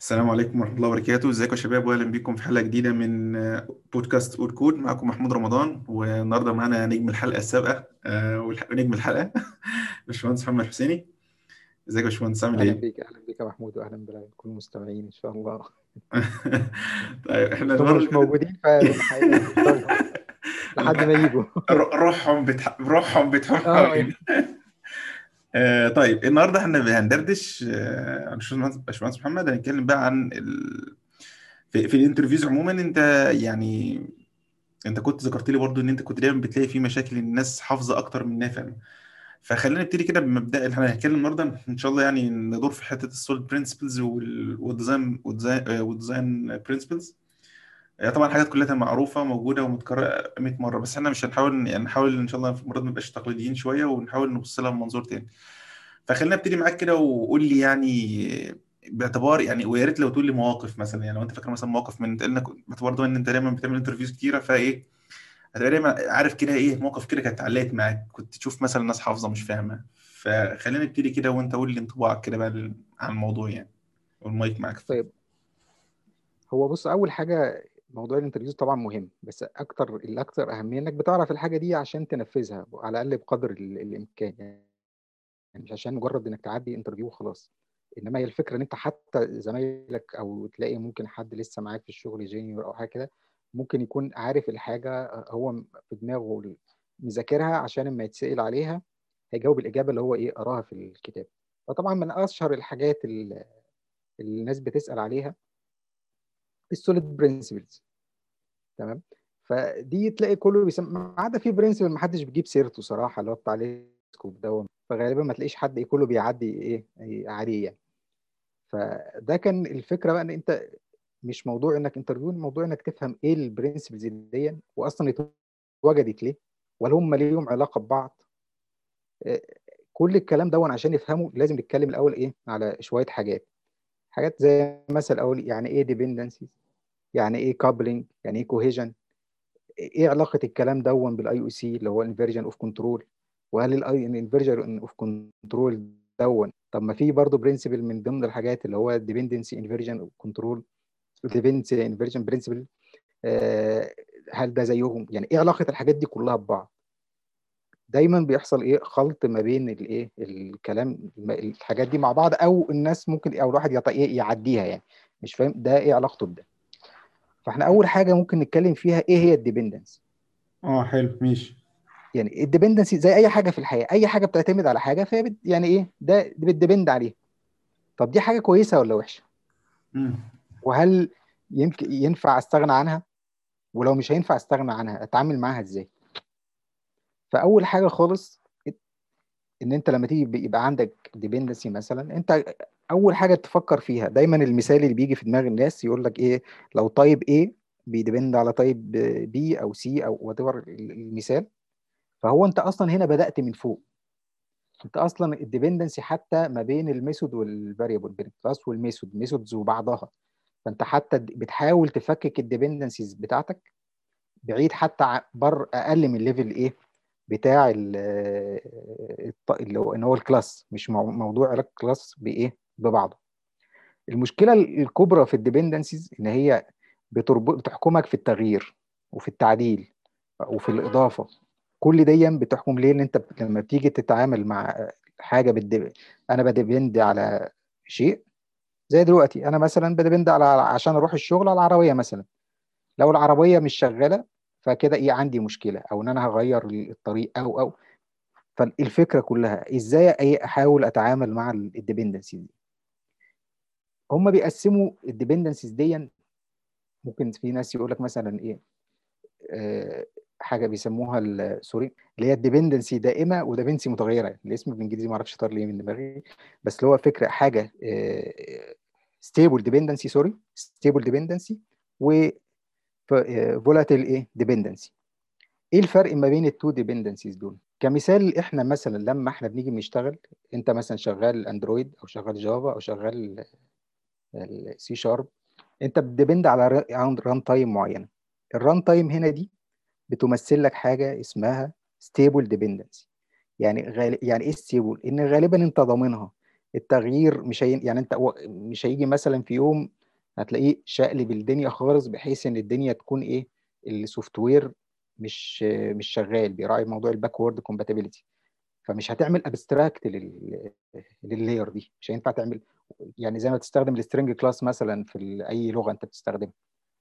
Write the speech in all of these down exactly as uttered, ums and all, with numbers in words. السلام عليكم ورحمة الله وبركاته. ازيكم يا شباب، واهلا بيكم في حلقة جديدة من بودكاست أور كود. معكم محمود رمضان، والنهارده معانا نجم الحلقة السابقة ونجم الحلقة باشمهندس محمد حسيني. ازيك يا باشمهندس، عامل ايه؟ اهلا بيك اهلا بيك يا محمود، واهلا بكل المستمعين ان شاء الله. طيب احنا النهارده مش موجودين لحد ما يجوا، روحهم بتح... روحهم بتحوم. آه طيب النهارده احنا هندردش آه عن باشمهندس محمد. هنتكلم بقى عن ال... في, في الانترفيوز عموما. انت يعني انت كنت ذكرت لي برضو ان انت كنت دايما بتلاقي في مشاكل الناس حافظه اكتر منها فاهمه. فخلينا نبتدي كده بمبدا اللي احنا هنتكلم النهارده ان شاء الله، يعني ندور في حته السوليد برنسبلز والديزاين والديزاين برنسبلز. طبعا حاجات كلها معروفه موجوده ومتكرره مية مره، بس احنا مش هنحاول يعني نحاول ان شاء الله في المره دي ما نبقاش تقليديين شويه، ونحاول نبص لها من منظور تاني. فخلينا نبتدي معاك كده، وقول لي يعني باعتبار يعني، ويا ريت لو تقول لي مواقف مثلا، يعني لو انت فاكر مثلا مواقف من قلنا باعتبار ده ان انت دايما بتعمل انترفيوز كتيره، فايه هتبقى دايما عارف كده ايه مواقف كده كانت اتعلقت معاك، كنت تشوف مثلا ناس حافظه مش فاهمه. فخلينا نبتدي كده وانت قول لي انطباعك كده بقى عن الموضوع يعني، والمايك معاك. طيب هو بص، اول حاجه موضوع الانترفيوز طبعا مهم، بس اكتر الاكثر اهميه انك بتعرف الحاجه دي عشان تنفذها على الاقل بقدر الامكان، يعني مش عشان مجرد انك تعدي انترفيو وخلاص. انما هي الفكره ان انت حتى زمايلك، او تلاقي ممكن حد لسه معاك في الشغل جينيور او حاجه كده، ممكن يكون عارف الحاجه هو في دماغه مذاكرها، عشان لما يتسال عليها هيجاوب الاجابه اللي هو ايه قراها في الكتاب. فطبعا من اشهر الحاجات اللي الناس بتسال عليها السوليد برنسبلز، تمام. فدي تلاقي كله بيسمع، ما عدا في برنسبل ما حدش بيجيب سيرته صراحه، اللي هو بتاع السكوب ده، فغالبا ما تلاقيش حد كله بيعدي ايه عليه يعني. فده كان الفكره بقى، ان انت مش موضوع انك انترفيو، الموضوع انك تفهم ايه البرنسبلز دي واصلا اتوجدت ليه، ولا هم ليهم علاقه ببعض. كل الكلام ده عشان نفهمه لازم نتكلم الاول ايه على شويه حاجات حاجات زي مثلا الاول، يعني ايه ديبندنسيز، يعني ايه كابلنج، يعني ايه كوهيجن، ايه علاقه الكلام دون بالاي او سي اللي هو انفيرجن اوف كنترول، وهل الاي انفيرجن اوف كنترول دون. طب ما في برضه برنسبل من ضمن الحاجات اللي هو ديبندنسي انفيرجن اوف كنترول، ديبندنسي انفيرجن برنسبل، هل ده زيهم؟ يعني ايه علاقه الحاجات دي كلها ببعض؟ دايما بيحصل ايه خلط ما بين الايه الكلام الحاجات دي مع بعض، او الناس ممكن او الواحد يعديها يعني مش فاهم ده ايه علاقته بده. فاحنا اول حاجه ممكن نتكلم فيها ايه هي الديبندنسي. اه حلو ماشي. يعني الديبندنسي زي اي حاجه في الحياه، اي حاجه بتعتمد على حاجه، فهي يعني ايه ده بتديبند عليه. طب دي حاجه كويسه ولا وحشه؟ امم وهل يمكن ينفع استغنى عنها؟ ولو مش هينفع استغنى عنها اتعامل معاها ازاي؟ فاول حاجه خالص ان انت لما تيجي يبقى عندك ديبندنسي مثلا، انت اول حاجه تفكر فيها دايما المثال اللي بيجي في دماغ الناس يقول لك ايه، لو طيب ايه بيديبند على طيب بي او سي او وات ايفر المثال. فهو انت اصلا هنا بدات من فوق، انت اصلا الديبندنسي حتى ما بين الميثود والفاريبل، بين الكلاس والميثود، ميثودز وبعضها. فانت حتى بتحاول تفكك الديبندنسيز بتاعتك بعيد حتى بر اقل من ليفل ايه بتاع اللي هو ان هو الكلاس، مش موضوع علاقه كلاس بايه ببعضه. المشكله الكبرى في الديبندنسيز ان هي بتحكمك في التغيير وفي التعديل وفي الاضافه، كل دي بتحكم ليه ان انت لما بتيجي تتعامل مع حاجه بالدب... انا بديبند على شيء زي دلوقتي انا مثلا بديبند على عشان اروح الشغل على العربيه مثلا. لو العربيه مش شغاله فكده ايه عندي مشكله، او ان انا هغير الطريق او او فالفكره كلها ازاي ايه احاول اتعامل مع الديبندنسيز دي. هم بيقسموا الديبندنسيز دي، ممكن في ناس يقول لك مثلا ايه آه حاجه بيسموها سوري اللي هي الديبندنسي دائمه وديبندنسي متغيره. الاسم بالانجليزي ما اعرفش طار ليه من دماغي، بس اللي هو فكره حاجه ستيبل ديبندنسي سوري ستيبل ديبندنسي و فولاتيل ايه ديبندنسي. ايه الفرق ما بين التو ديبندنسيز دول؟ كمثال احنا مثلا لما احنا بنيجي نشتغل، انت مثلا شغال اندرويد او شغال جافا او شغال السي شارب، انت بتديبند على ران تايم معينه. الران تايم هنا دي بتمثل لك حاجه اسمها ستيبل ديبندنسي. يعني غال... يعني ايه ستيبل؟ ان غالبا انت ضامنها، التغيير مش هي... يعني انت مش هيجي مثلا في يوم هتلاقيه شقلب الدنيا خالص، بحيث ان الدنيا تكون ايه السوفت وير مش مش شغال بيراعي موضوع الباكورد كومباتيبيليتي. فمش هتعمل ابستراكت لل لللاير دي، مش هينفع تعمل يعني زي ما تستخدم السترنج كلاس مثلا في اي لغه انت بتستخدمها،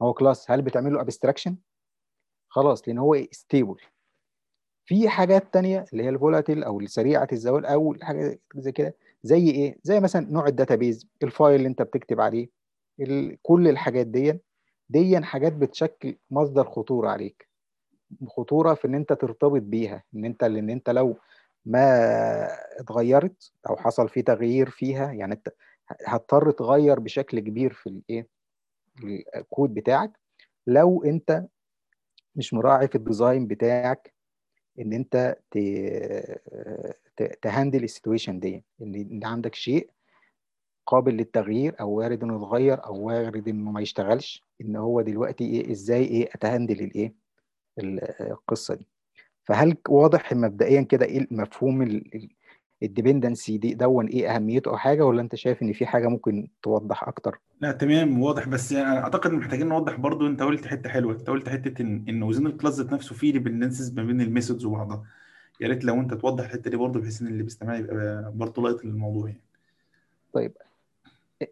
هو كلاس هل بتعمل له ابستراكشن؟ خلاص، لان هو ستيبل. في حاجات تانية اللي هي الفولاتيل او سريعه الزوال او حاجه زي كده، زي ايه؟ زي مثلا نوع الداتابيز، الفايل اللي انت بتكتب عليه، كل الحاجات دي دي حاجات بتشكل مصدر خطوره عليك، خطوره في ان انت ترتبط بيها، ان انت لان انت لو ما اتغيرت او حصل في تغيير فيها يعني انت هتضطر تغير بشكل كبير في الايه الكود بتاعك، لو انت مش مراعي في الديزاين بتاعك ان انت تهندل السيتويشن دي، ان عندك شيء قابل للتغيير او وارد انه يتغير او وارد انه ما يشتغلش، ان هو دلوقتي ايه ازاي ايه اتهندل الايه القصه دي. فهل واضح مبدئيا كده ايه مفهوم الديبندنسي دي دون ايه اهميته او حاجه، ولا انت شايف ان في حاجه ممكن توضح اكتر؟ لا تمام واضح، بس يعني اعتقد محتاجين نوضح برضو. انت قلت حته حلوه، انت قلت حته ان ان وزن الكلاس نفسه فيه ديبندنسيز ما بين الميثودز وبعضها، يا ريت لو انت توضح الحته دي برضو بحيث ان اللي بيستمع يبقى برضو لايق للموضوع يعني. طيب،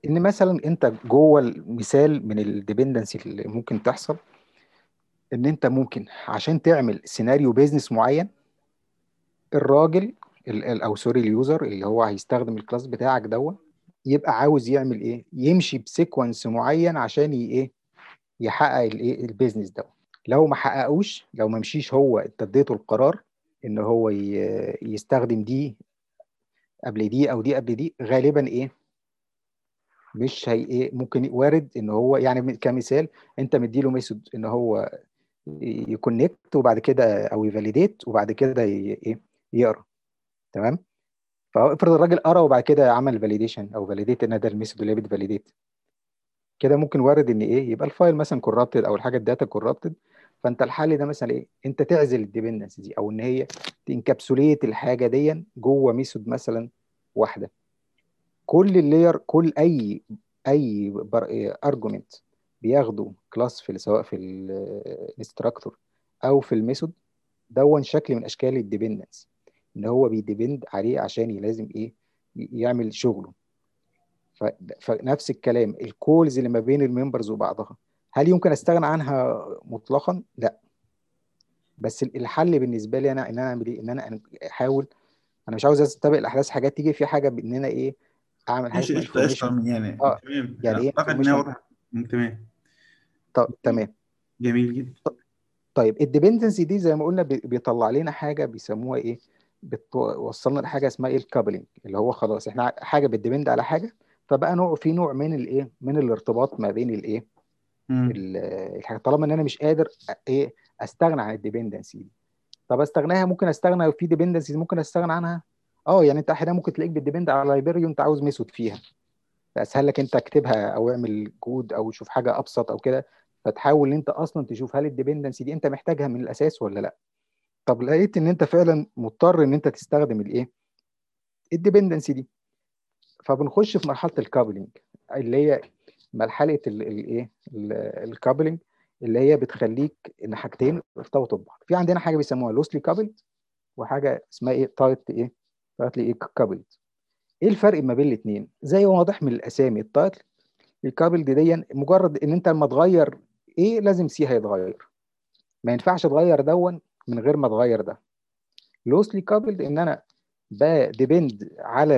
ان مثلا انت جوه المثال من الديبندنسي اللي ممكن تحصل، ان انت ممكن عشان تعمل سيناريو بيزنس معين، الراجل او سوري اليوزر اللي هو هيستخدم الكلاس بتاعك دوت يبقى عاوز يعمل ايه، يمشي بسيكونس معين عشان ايه يحقق الايه البيزنس دوت. لو ما حققوش، لو ما مشيش هو انت اديته القرار ان هو يستخدم دي قبل دي او دي قبل دي، غالبا ايه مش هي ايه ممكن وارد ان هو يعني كمثال انت مديله ميثود ان هو يكونكت وبعد كده او يفاليديت وبعد كده ايه يقرا، تمام؟ فافرض الراجل قرا وبعد كده عمل فاليديشن او فاليديت ان ده الميثود اللي بتفاليديت كده، ممكن وارد ان ايه يبقى الفايل مثلا كورابتد او الحاجه الداتا كورابتد. فانت الحل ده مثلا ايه انت تعزل الديبندنسي دي او ان هي تنكابسوليت الحاجه دي جوه ميثود مثلا واحده. كل اللاير كل اي اي ارجومنت بياخده كلاس في سواء في الانستراكتور او في الميثود دون شكل من اشكال الديبندنسي، ان هو بيديبند عليه عشان لازم ايه يعمل شغله. فنفس الكلام الكولز اللي ما بين الممبرز وبعضها، هل يمكن استغنى عنها مطلقا؟ لا، بس الحل بالنسبه لي انا ان انا اعمل ايه، ان انا احاول، انا مش عاوز استبق الاحداث، حاجات تيجي في حاجه بان انا ايه اعمل حاجه مش يعني اه تمام يعني ايه تمام طب تمام جميل جدا. طيب الديبندنسي دي زي ما قلنا بيطلع لنا حاجه بيسموها ايه بتوصلنا لحاجه اسمها ايه الكابلنج، اللي هو خلاص احنا حاجه بتديبند على حاجه، فبقى نوع في نوع من الايه من الارتباط ما بين الايه الحاجه، طالما ان انا مش قادر ايه استغنى عن الديبندنسي دي. طب استغناها ممكن استغنى في ديبندنسي ممكن استغنى عنها، اه يعني انت احيانا ممكن تلاقيك بتديبند على لايبراري وانت عاوز ميثود فيها، فاسهل لك انت اكتبها او اعمل كود او شوف حاجه ابسط او كده، فتحاول ان انت اصلا تشوف هل الديبندنسي دي انت محتاجها من الاساس ولا لا. طب لقيت ان انت فعلا مضطر ان انت تستخدم الايه الديبندنسي دي، فبنخش في مرحله الكابلنج اللي هي مرحله الايه الكابلنج اللي هي بتخليك ان حاجتين ارتبطوا ببعض. في عندنا حاجه بيسموها لوسلي كابلد وحاجه اسمها ايه تايت ايه تايت ايه كابلد. ايه الفرق ما بين الاثنين؟ زي واضح من الاسامي، التايت الكابلد دي مجرد ان انت لما تغير ايه لازم سي هيتغير، ما ينفعش تغير دون من غير ما اتغير ده. لوسلي كابلد ان انا بديبند على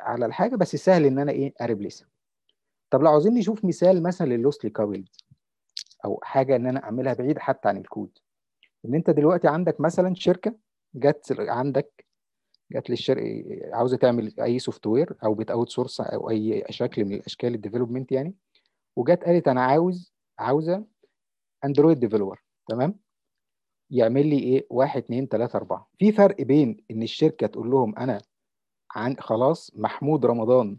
على الحاجه بس سهل ان انا ايه اريبليسها. طب لو عاوزين نشوف مثال مثلا للوسلي كابلد او حاجه ان انا اعملها بعيد حتى عن الكود، ان انت دلوقتي عندك مثلا شركه جت عندك جت للشركه عاوزه تعمل اي سوفت وير او بت اوت سورس او اي شكل من الاشكال الديفلوبمنت يعني، وجت قالت انا عاوز عاوزه اندرويد ديفلوبر، تمام؟ يعمل لي ايه واحد اتنين تلاته اربعه. في فرق بين ان الشركه تقول لهم انا عن خلاص محمود رمضان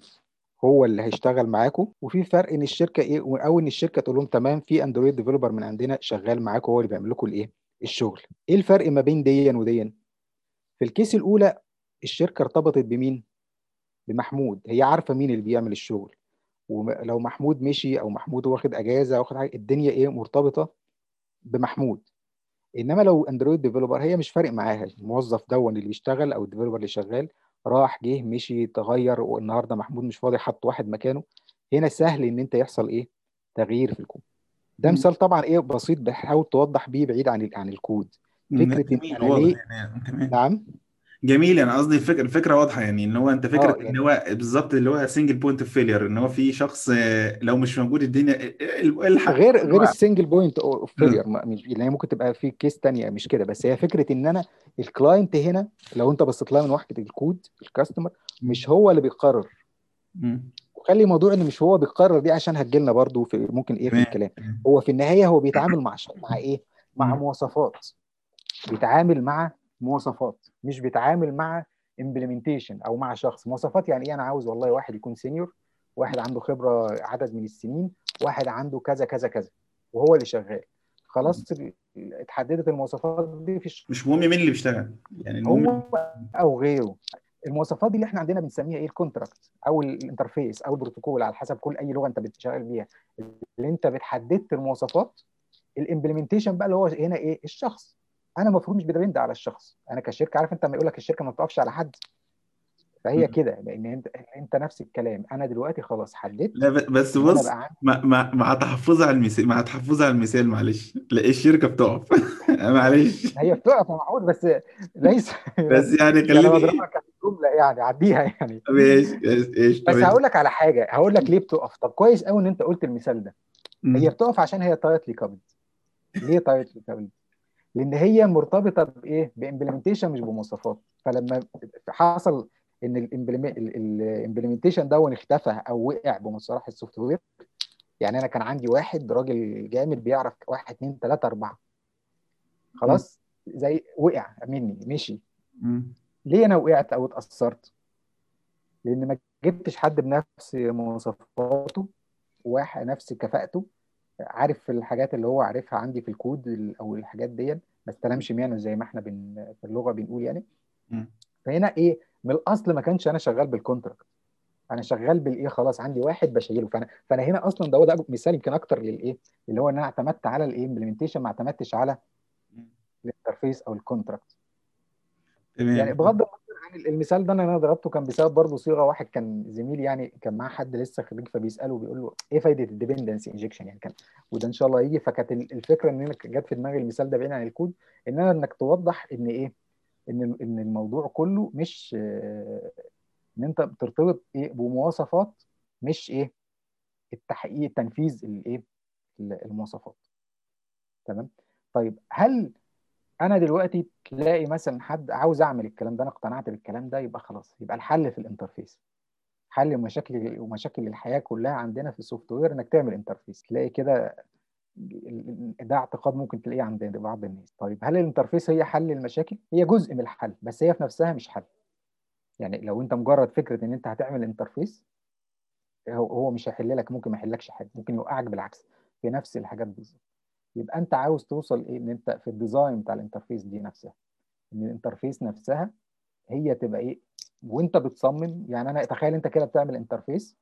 هو اللي هيشتغل معاكم، وفي فرق ان الشركه ايه او ان الشركه تقول لهم تمام في اندرويد ديفلوبر من عندنا شغال معاكم هو اللي بيعمل لكم الايه الشغل. ايه الفرق ما بين دي ودي؟ في الكيس الاولى الشركه ارتبطت بمين؟ لمحمود، هي عارفه مين اللي بيعمل الشغل، ولو محمود مشي او محمود واخد اجازه واخد حاجه، الدنيا ايه مرتبطه بمحمود. انما لو اندرويد ديفلوبر هي مش فارق معاها الموظف دون اللي بيشتغل او الديفلوبر اللي شغال، راح جه مشي تغير، والنهارده محمود مش فاضي حط واحد مكانه. هنا سهل ان انت يحصل ايه تغيير في الكود. ده مثال طبعا ايه بسيط بحاول توضح بيه بعيد عن عن الكود فكره ان انا ليه. نعم جميل. انا قصدي الفكره الفكره واضحه، يعني ان هو انت فكره يعني. ان هو بالظبط اللي هو سنجل بوينت اوف فيلير، ان هو في شخص لو مش موجود الدنيا الحق. غير غير السنجل بوينت اوف فيلير مش يعني ممكن تبقى في كيس ثانيه مش كده، بس هي فكره ان انا الكلاينت هنا لو انت بصيت لها من وحده الكود الكاستمر مش هو اللي بيقرر. م. وخلي موضوع ان مش هو بيقرر دي عشان هتجي لنا برده في ممكن ايه في الكلام. هو في النهايه هو بيتعامل مع مع ايه مع مواصفات، بيتعامل مع مواصفات، مش بيتعامل مع امبلمنتيشن او مع شخص. مواصفات يعني ايه؟ انا عاوز والله واحد يكون سينيور، واحد عنده خبره عدد من السنين، واحد عنده كذا كذا كذا، وهو اللي شغال. خلاص اتحددت المواصفات دي في الشغل، مش مهم مين اللي بيشتغل يعني المهم او غيره. المواصفات دي اللي احنا عندنا بنسميها ايه الكونتراكت او الانترفيس او البروتوكول على حسب كل اي لغه انت بتشتغل بيها. اللي انت بتحددت المواصفات، الامبلمنتيشن بقى اللي هو هنا ايه الشخص. انا المفروض مش بدبند على الشخص، انا كشركه عارف انت لما يقول لك الشركه ما بتقفش على حد، فهي كده لان انت انت نفس الكلام. انا دلوقتي خلاص حددت. لا بس بص مع تحفظها على المثال مع تحفظها على المثال معلش لا الشركه بتقف معلش هي بتقف يا محمود بس ليس بس يعني خليني اضربك الجمله يعني عديها يعني ماشي ايش. بس هقول لك على حاجه، هقول لك ليه بتقف. طب كويس قوي ان انت قلت المثال ده. هي بتقف عشان هي تايتلي كابلد. ليه تايتلي كابلد؟ لان هي مرتبطه بايه بامبلمنتيشن مش بمواصفات. فلما حصل ان الامبلمنتيشن ده اختفى او وقع بمصطلح السوفت وير، يعني انا كان عندي واحد راجل جامد بيعرف واحد اتنين تلاته اربعه، خلاص زي وقع مني مشي. ليه انا وقعت او اتاثرت؟ لان ما جبتش حد بنفس مواصفاته وواحد نفس كفاءته، عارف الحاجات اللي هو عارفها عندي في الكود او الحاجات دي ما استلمش منه زي ما احنا بن... في اللغه بنقول يعني. م. فهنا ايه من الاصل ما كانش انا شغال بالكونتراكت، انا شغال بالايه خلاص عندي واحد بشيله. فانا فانا هنا اصلا ده ده مثال يمكن اكتر للايه اللي هو ان انا اعتمدت على الايه امبلمنتيشن، ما اعتمدتش على الانترفيس او الكونتراكت. يعني بغض النظر عن المثال ده انا ضربته كان بسبب برضه صيغه واحد كان زميل يعني كان معاه حد لسه خريج فبيساله بيقول له ايه فايده الديبندنسي انجكشن يعني كان، وده ان شاء الله هيجي. فكانت الفكره ان انا جت في دماغي المثال ده بعيد عن الكود، ان انا انك توضح ان ايه ان ان الموضوع كله مش ان انت بترتبط ايه بمواصفات، مش ايه التحقيق تنفيذ الايه المواصفات. تمام. طيب هل انا دلوقتي تلاقي مثلا حد عاوز اعمل الكلام ده، انا اقتنعت بالكلام ده، يبقى خلاص يبقى الحل في الانترفيس. حل مشاكل ومشاكل الحياه كلها عندنا في السوفت وير انك تعمل انترفيس. تلاقي كده ده اعتقاد ممكن تلاقيه عند بعض الناس. طيب هل الانترفيس هي حل المشاكل؟ هي جزء من الحل بس هي في نفسها مش حل. يعني لو انت مجرد فكره ان انت هتعمل انترفيس هو مش هيحل لك، ممكن ما يحلكش حاجه، ممكن يوقعك بالعكس في نفس الحاجات بالظبط. يبقى انت عاوز توصل ايه ان انت في الديزاين بتاع الانترفيس دي نفسها، ان الانترفيس نفسها هي تبقى ايه وانت بتصمم. يعني انا تخيل انت كده بتعمل انترفيس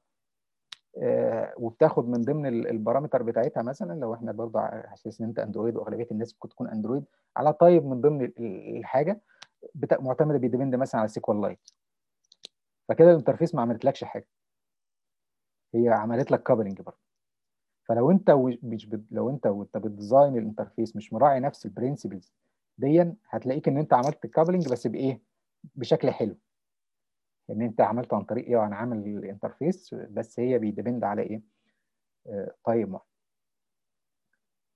آه وبتاخد من ضمن البارامتر بتاعتها مثلا، لو احنا برضه حاسس ان انت اندرويد واغلبيه الناس ممكن تكون اندرويد على طيب، من ضمن الحاجه معتمده بيديبند مثلا على سيكوال لايت، فكده الانترفيس ما عملتلكش حاجه، هي عملت لك كابلنج برضه. فلو انت مش ب... لو انت وانت بتديزاين الانترفيس مش مراعي نفس البرنسبلز دي، هتلاقيك ان انت عملت الكابلنج بس بايه بشكل حلو، ان انت عملته عن طريق ايه انا عامل الانترفيس بس هي بيديبند على ايه آه طيب.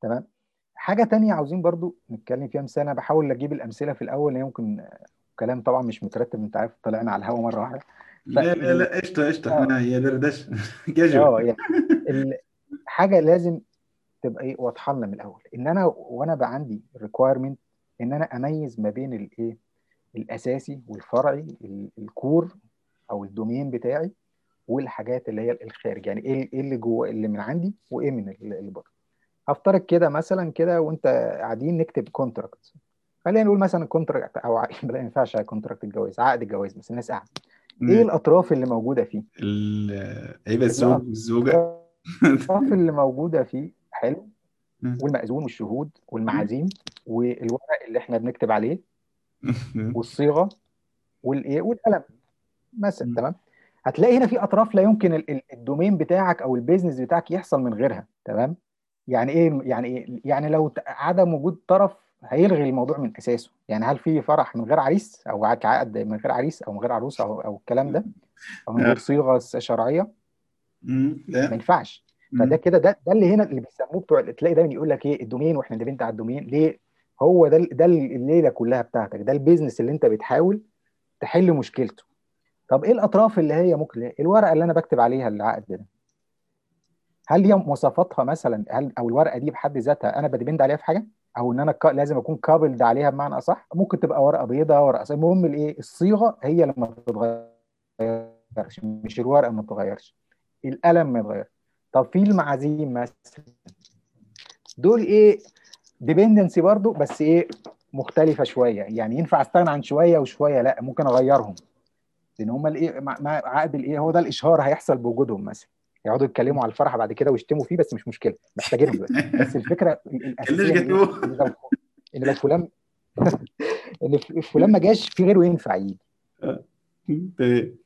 تمام. حاجه تانية عاوزين برضو نتكلم فيها مثال. انا بحاول اجيب الامثله في الاول اللي ممكن كلام طبعا مش مترتب، انت عارف طلعنا على الهوا مره واحده. لا لا لا قشطه قشطه انا هي دردشه كاجوال اه يعني ال... حاجه لازم تبقى ايه واضحه لنا من الاول، ان انا وانا بقى عندي ريكوايرمنت ان انا اميز ما بين الايه الاساسي والفرعي الكور او الدومين بتاعي والحاجات اللي هي الخارج. يعني ايه اللي جوه اللي من عندي وايه من اللي بره. هفترض كده مثلا كده وانت قاعدين نكتب كونتراكت، خلينا نقول مثلا كونتراكت او ما ينفعش كونتراكت الجواز، عقد الجواز مثلا. الناس قاعده ايه الاطراف اللي موجوده فيه؟ ايه الزوج الزوجه الاطراف اللي موجوده فيه حلو، والمأذون والشهود والمعازيم والورق اللي احنا بنكتب عليه والصيغه والايه والقلم مثلا. تمام، هتلاقي هنا في اطراف لا يمكن الدومين بتاعك او البيزنس بتاعك يحصل من غيرها. تمام، يعني ايه يعني ايه يعني لو عدم وجود طرف هيلغي الموضوع من اساسه. يعني هل في فرح من غير عريس او عقد من غير عريس او من غير عروسه او او الكلام ده او من غير صيغه شرعيه؟ لا ما ينفعش. فده كده ده ده اللي هنا اللي بيسموه بتوع، تلاقي دايما يقول لك ايه الدومين واحنا دايما على الدومين. ليه؟ هو ده ده الليله كلها بتاعتك، ده البيزنس اللي انت بتحاول تحل مشكلته. طب ايه الاطراف اللي هي ممكن الورقه اللي انا بكتب عليها العقد ده، هل هي مواصفاتها مثلا، هل او الورقه دي بحد ذاتها انا بديبند عليها في حاجه، او ان انا لازم اكون كابلد عليها بمعنى اصح؟ ممكن تبقى ورقه بيضاء ورقه، المهم الايه الصيغه هي اللي ما تتغيرش، مش الورقه ما تتغيرش، القلم ما يتغير. طب في المعازيم مثلا، دول ايه ديبندنسي برضو بس ايه مختلفه شويه، يعني ينفع استغنى عن شويه وشويه لا، ممكن اغيرهم لان هم الايه مع عقد الايه هو ده الاشهار هيحصل بوجودهم مثلا، يقعدوا يتكلموا على الفرح بعد كده ويشتموا فيه بس مش مشكله محتاجينه دلوقتي. بس الفكره الاساسيه ان لو فلان ان فلان ما جاش في غيره ينفع يجي. تمام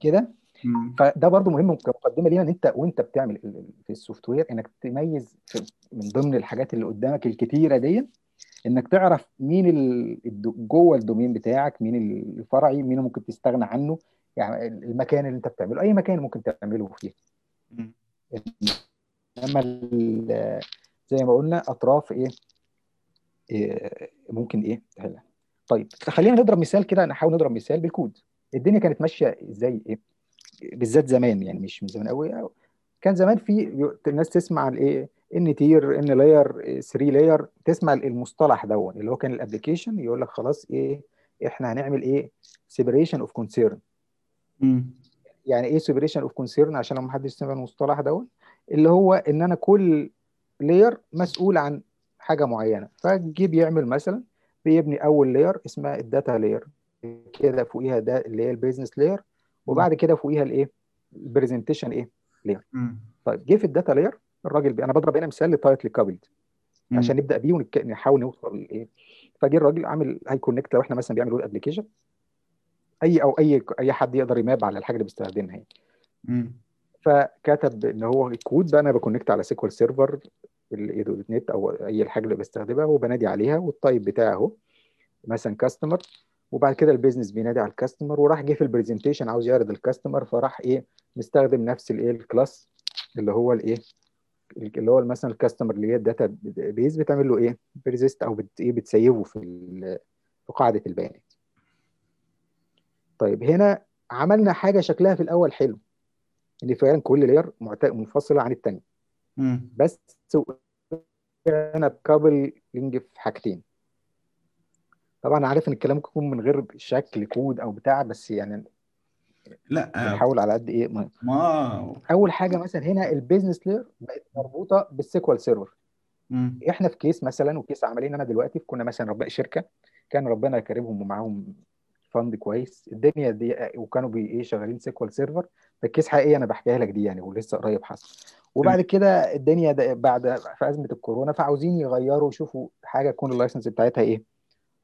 كده، فده برضو مهم كمقدمه لينا ان انت وانت بتعمل في السوفت وير انك تميز من ضمن الحاجات اللي قدامك الكتيره دي، انك تعرف مين جوه الدومين بتاعك، مين الفرعي، مين ممكن تستغنى عنه. يعني المكان اللي انت بتعمله اي مكان ممكن تعمله فيه. انما زي ما قلنا اطراف ايه, إيه ممكن ايه تحلها. طيب خلينا نضرب مثال كده، نحاول نضرب مثال بالكود. الدنيا كانت ماشيه ازاي ايه بالذات زمان، يعني مش من زمان قوي، كان زمان في الناس تسمع الايه ان تير ان لاير ثري لاير، تسمع المصطلح دون اللي هو كان الابلكيشن يقول لك خلاص ايه احنا هنعمل ايه سيبريشن اوف كونسيرن. يعني ايه سيبريشن اوف كونسيرن؟ عشان لو ما حدش سمع المصطلح دون، اللي هو ان انا كل لاير مسؤول عن حاجه معينه، فجيب يعمل مثلا بيبني اول لاير اسمها الداتا لاير، كده فوقيها ده اللي هي البيزنس لاير، وبعد كده فوقيها الايه البرزنتيشن ايه لاير. طيب جه في الداتا لاير الراجل بي... انا بضرب هنا مثال لتايتل كابلد عشان نبدا بيه ونحاول نوصل لايه. فجه الراجل عامل هاي كونكت، لو احنا مثلا بيعمل ويب ابلكيشن اي او اي اي حد يقدر يماب على الحاجه اللي بيستخدمها يعني. فكتب ان هو الكود ده انا بكونكت على سيكوال سيرفر الدوت نت او اي حاجه اللي بستخدمها وبنادي عليها، والتايب بتاعه اهو مثلا كاستمر، وبعد كده البيزنس بينادي على الكاستمر، وراح جه في البرزنتيشن عاوز يعرض الكاستمر، فراح ايه مستخدم نفس الايه الكلاس اللي هو الايه اللي هو مثلا الكاستمر اللي هي الداتا بيز، بتعمل له ايه بيرزست او بت ايه بتسيبه في في قاعده البيانات. طيب هنا عملنا حاجه شكلها في الاول حلو، ان فعلا كل لاير منفصله عن الثانيه، بس انا بكابل لينج في حاجتين. طبعا عارف ان الكلام يكون من غير شكل كود او بتاع، بس يعني لا بنحاول على قد ايه ما. واو. اول حاجه مثلا هنا البيزنس لاير بقت مربوطه بالسيكوال سيرفر. مم. احنا في كيس مثلا، وكيس عملين انا دلوقتي كنا مثلا رباء شركه، كان ربنا كرمهم ومعاهم فند كويس الدنيا دي، وكانوا بي ايه شغالين سيكوال سيرفر. فالكيس حقيقي انا بحكيها لك دي يعني، ولسه قريب حصل. وبعد كده الدنيا بعد في ازمه الكورونا، فعاوزين يغيروا يشوفوا حاجه تكون اللايسنس بتاعتها ايه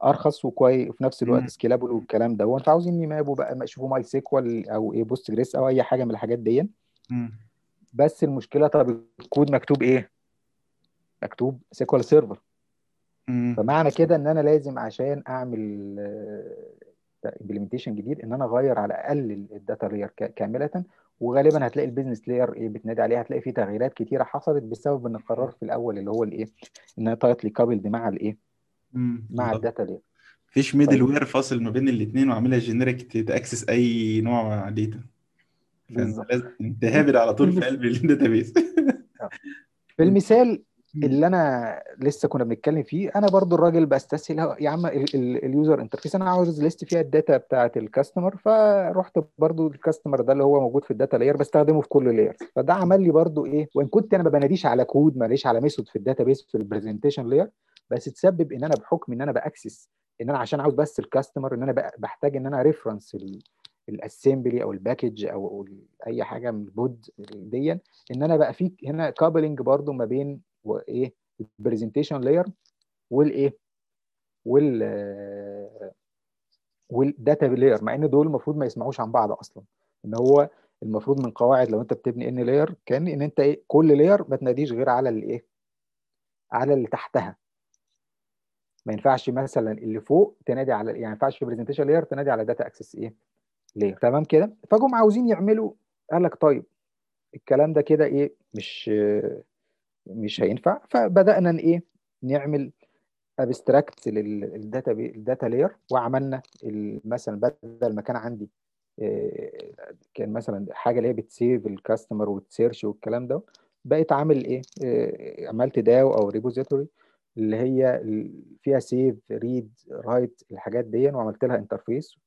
ارخص وكويس وفي نفس الوقت سكيلابل والكلام ده، فعاوزين يمابوا بقى يشوفوا ماي سيكوال او ايه بوست جريس او اي حاجه من الحاجات دي. بس المشكله طب الكود مكتوب ايه؟ مكتوب سيكوال سيرفر. فمعنى كده ان انا لازم عشان اعمل امبلمنتيشن جديد ان انا اغير على الاقل الداتا لاير كامله، وغالبا هتلاقي البيزنس لاير ايه بتنادي عليها، هتلاقي فيه تغييرات كتيره حصلت بسبب ان القرار في الاول اللي هو الايه ان انا تايتلي كابلد مع الايه مع الداتا ليه. مفيش ميدل وير فاصل ما بين الاثنين وعاملها جينيريك تاكسس اي نوع داتا، لازم تهابل على طول في قلب الداتابيس. في المثال اللي انا لسه كنا بنتكلم فيه، انا برضو الراجل بستسهل يا عم اليوزر انترفيس، انا عاوز ليست فيها الداتا بتاعه الكاستمر، فرحت برضو الكاستمر ده اللي هو موجود في الداتا لاير بستخدمه في كل لاير. فده عمل لي برضو ايه، وان كنت انا ما بناديش على كود، ماليش على ميثود في الداتابيس في البرزنتيشن لاير، بس تسبب ان انا بحكم ان انا باكسس ان انا عشان عاوز بس الكاستمر ان انا بحتاج ان انا ريفرنس الاسمبلي او الباكج او اي حاجه من البود دي، ان انا بقى في هنا كابلنج برضو ما بين وايه البرزنتيشن لاير والايه وال والداتا لاير، مع ان دول المفروض ما يسمعوش عن بعض اصلا. ان هو المفروض من قواعد لو انت بتبني ان لاير كان ان انت ايه كل لاير ما تناديش غير على الايه على اللي تحتها، ما ينفعش مثلا اللي فوق تنادي على يعني ما ينفعش في برزنتيشن لاير تنادي على داتا اكسس ايه ليه. تمام كده. فجم عاوزين يعملوا قال لك طيب الكلام ده كده ايه مش مش هينفع، فبدانا ايه نعمل ابستراكت للداتا الداتا لاير، وعملنا مثلا بدل ما كان عندي كان مثلا حاجه اللي هي بتسيف الكاستمر وتسيرش والكلام ده، بقيت عامل ايه عملت داو او ريبوزيتوري اللي هي فيها سيف ريد رايت الحاجات دي، وعملت لها انترفيس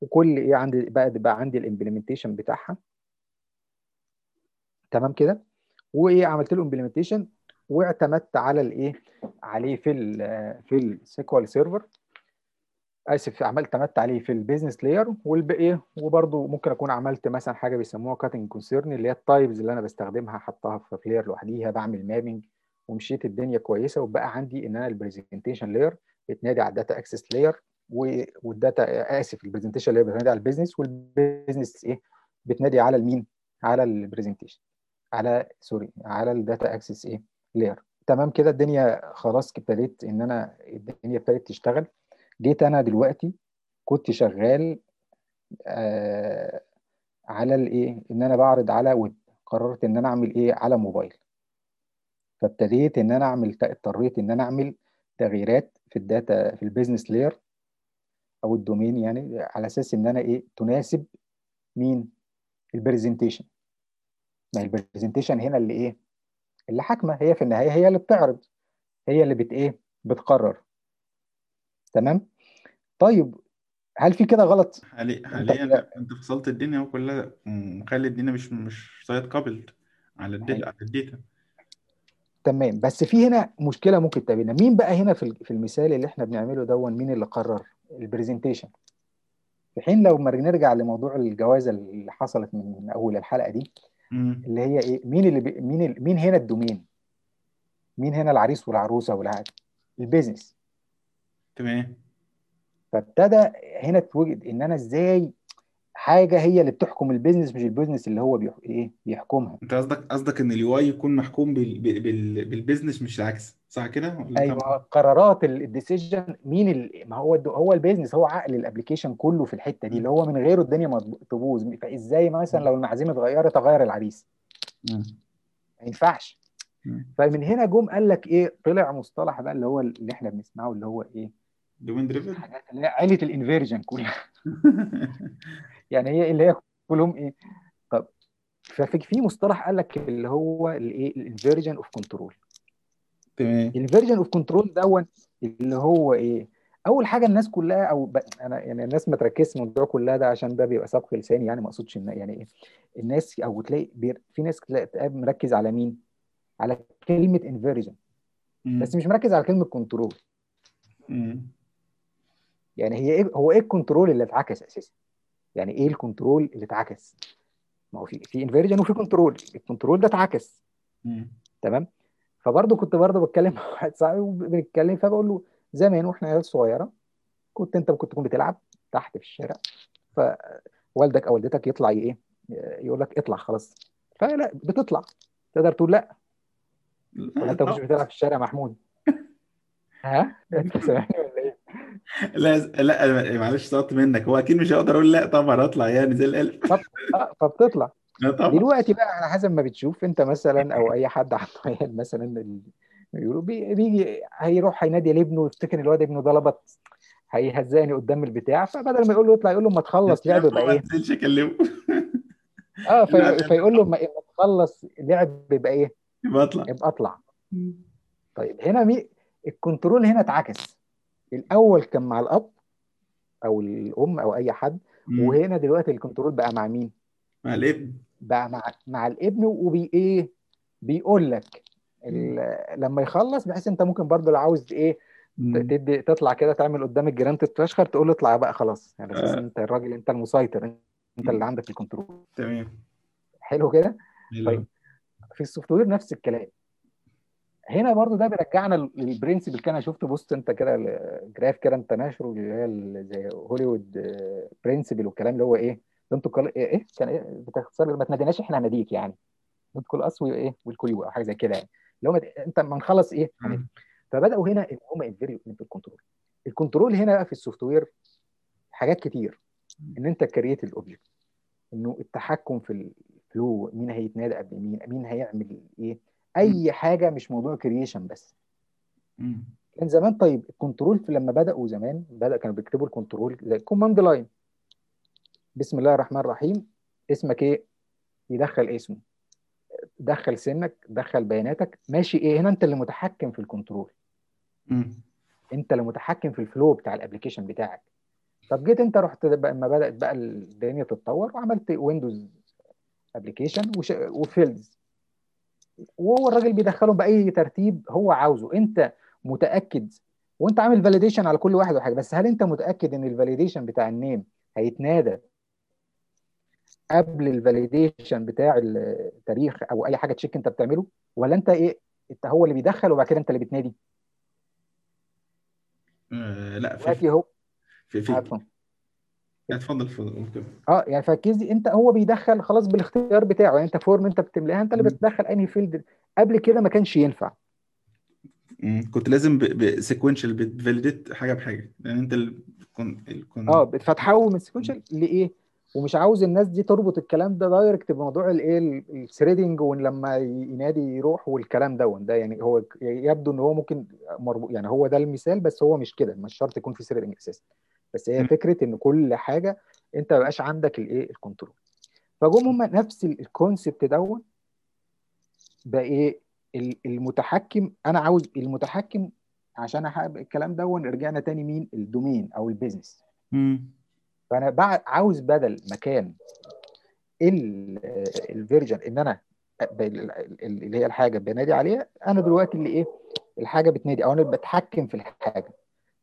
وكل ايه عندي بقى بقى عندي الامبلمنتيشن بتاعها. تمام كده. وايه عملت له امبلمنتيشن واعتمدت على الايه عليه في ال في السيكوال سيرفر، اسف عملت اعتمدت عليه في البيزنس لاير والباقي. وبرده ممكن اكون عملت مثلا حاجه بيسموها كاتنج كونسيرن اللي هي التايبز اللي انا بستخدمها حطها في لاير لوحديها، بعمل مابنج ومشيت الدنيا كويسه، وبقى عندي ان انا البرزنتيشن لاير بتنادي على الداتا اكسس لاير والداتا اسف البرزنتيشن لاير بتنادي على البيزنس، والبيزنس ايه بتنادي على المين على البرزنتيشن على سوري على الداتا اكسس ايه لاير. تمام كده. الدنيا خلاص ابتديت ان انا الدنيا ابتدت تشتغل. جيت انا دلوقتي كنت شغال آه على الايه ان انا بعرض على ويب، قررت ان انا اعمل ايه على موبايل، فابتديت ان انا اعمل اضطريت ان انا اعمل تغييرات في الداتا في البيزنس لاير او الدومين، يعني على اساس ان انا ايه تناسب مين البرزنتيشن. ما هي البرزنتيشن هنا اللي ايه اللي حاكمه، هي في النهايه هي اللي بتعرض هي اللي بت ايه بتقرر. تمام. طيب هل في كده غلط؟ حاليا حاليا انت فصلت الدنيا وكلها مخلي الدنيا مش مش سايد كابلد على الداتا على الداتا. تمام. بس في هنا مشكله ممكن تقابلنا. مين بقى هنا في في المثال اللي احنا بنعمله دون مين اللي قرر؟ البرزنتيشن. في حين لو ما نرجع لموضوع الجوازه اللي حصلت من اول الحلقه دي مم. اللي هي ايه مين اللي ب... مين ال... مين هنا الدومين، مين هنا العريس والعروسه والعقد البيزنس. تمام. فابتدى هنا تتوجد ان انا ازاي حاجه هي اللي بتحكم البيزنس مش البيزنس اللي هو بيح... ايه بيحكمها. انت قصدك قصدك ان اليو اي يكون محكوم بال... بال... بالبيزنس مش العكس، صح كده ولا؟ ايوه. قرارات الديسيجن مين ال... ما هو الد... هو البيزنس هو عقل الابلكيشن كله في الحته دي، اللي هو من غيره الدنيا ما تبوظ. فازاي مثلا لو المعازيم اتغيرت اغير العريس؟ ما ينفعش. فمن هنا جم قال لك ايه طلع مصطلح بقى اللي هو اللي احنا بنسمعه اللي هو ايه دومين دريفن، حاجات اللي هي عيله الانفيرجن كلها يعني هي اللي هي كلهم ايه. طب ففي في مصطلح قال لك اللي هو الايه الانفيرجن اوف كنترول. تمام. الانفيرجن اوف كنترول دون اللي هو ايه اول حاجه الناس كلها او انا يعني الناس ما تركزش في الموضوع كلها ده عشان ده بيبقى سبق لساني، يعني ما اقصدش ان يعني ايه الناس او تلاقي في ناس تلاقي مركز على مين على كلمه انفيرجن بس مش مركز على كلمه كنترول. امم يعني هي ايه هو ايه الكنترول اللي اتعكس اساسا؟ يعني ايه الكنترول اللي اتعكس؟ ما هو في في انفيرجن وفي كنترول، الكنترول ده اتعكس. تمام؟ فبرضه كنت برضه بتكلم مع واحد صاحبي وبنتكلم فبقول له زمان واحنا عيال صغيره كنت انت ممكن تكون بتلعب تحت في الشارع فوالدك او والدتك يطلع ايه؟ يقول لك اطلع خلاص. فلا بتطلع تقدر تقول لا. انت مش بتلعب في الشارع محمود. ها؟ انت سامعني ولا ايه؟ لا لا معلش صوت منك. هو اكيد مش هقدر اقول لا طبعا اطلع يعني زي القلب. فبتطلع. دلوقتي بقى على حسب ما بتشوف انت مثلا او اي حد عنده عيال مثلا بيقولوا بيجي هيروح هينادي لابنه ويفتكر الواد ابنه ده لبط هيهزقني قدام البتاع، فبدل ما يقول له اطلع يقول له ما تخلص لعب بقى ايه؟ ما تنزلش اكلمه. اه فيقول له ما تخلص لعب يبقى ايه؟ يبقى اطلع. يبقى اطلع. طيب هنا مين الكنترول هنا اتعكس. الاول كان مع الاب او الام او اي حد مم. وهنا دلوقتي الكنترول بقى مع مين؟ مع الابن. بقى مع مع الابن وبي ايه بيقول لك ال... لما يخلص بحيث انت ممكن برضه لو عاوز ايه تدي تطلع كده تعمل قدام الجيران تتفشخر تقول له اطلع بقى خلاص، يعني اساس آه. انت الراجل، انت المسيطر، انت اللي عندك الكنترول. تمام، حلو كده. طيب في السوفت وير نفس الكلام. هنا برضو ده بيرجعنا للبرنسبل كان انا شفت بوست انت كده الجراف كده انت ناشره اللي هي زي هوليوود برنسبل والكلام اللي هو ايه انتوا كل... ايه كان ايه بتختصر ما تناديناش احنا هناديك، يعني انت كل اس وايه والكيو او حاجه زي كده، يعني لو ما انت ما نخلص ايه يعني. فبداوا هنا ان هم الفيريو في الكنترول. الكنترول هنا بقى في السوفت وير حاجات كتير، ان انت كرييت الاوبجكت، انه التحكم في الفلو، مين هيتنادى قبل مين، مين هيعمل ايه، اي حاجه مش موضوع كرييشن بس. امم كان زمان طيب الكنترول لما بداوا زمان بدا كانوا بيكتبوا الكنترول زي كوماند لاين، بسم الله الرحمن الرحيم، اسمك ايه، يدخل اسمه، دخل سنك، دخل بياناتك، ماشي ايه. هنا انت اللي متحكم في الكنترول، امم انت اللي متحكم في الفلو بتاع الابلكيشن بتاعك. طب جيت انت رحت بقى لما بدات بقى الدنيا تتطور وعملت ويندوز ابلكيشن وفيلدز، وهو الراجل بيدخلهم باي ترتيب هو عاوزه، انت متاكد وانت عامل فاليديشن على كل واحد وحاجه، بس هل انت متاكد ان الفاليديشن بتاع النيم هيتنادى قبل الفاليديشن بتاع التاريخ او اي حاجه تشيك انت بتعمله، ولا انت ايه انت هو اللي بيدخل وبعد كده انت اللي بتنادي؟ آه لا في هو في في اتفضل اتفضل. اه يعني فالكيس دي انت هو بيدخل خلاص بالاختيار بتاعه، يعني انت فورم انت بتملاها انت اللي بتدخل انهي فيلد. قبل كده ما كانش ينفع، كنت لازم بسيكوينشال بتفاليديت حاجه بحاجه، لان انت اللي كنت اه بتفتحه من سيكوينشال لايه، ومش عاوز الناس دي تربط الكلام ده دايركت بموضوع الايه الثريدنج، ولما ينادي يروح والكلام ده ده يعني هو يبدو ان هو ممكن مربوط، يعني هو ده المثال، بس هو مش كده، مش شرط يكون في ثريدنج اساسا، بس هي فكره ان كل حاجه انت ما بقاش عندك الايه الكنترول. فجم هم نفس الكونسبت دون بقى ايه المتحكم، انا عاوز المتحكم عشان احقق الكلام دون. رجعنا تاني مين، الدومين او البيزنس. امم فانا بقى عاوز بدل مكان الفيرجن ان انا اللي هي الحاجه بنادي عليها، انا دلوقتي اللي ايه الحاجه بتنادي، او انا بتحكم في الحاجه.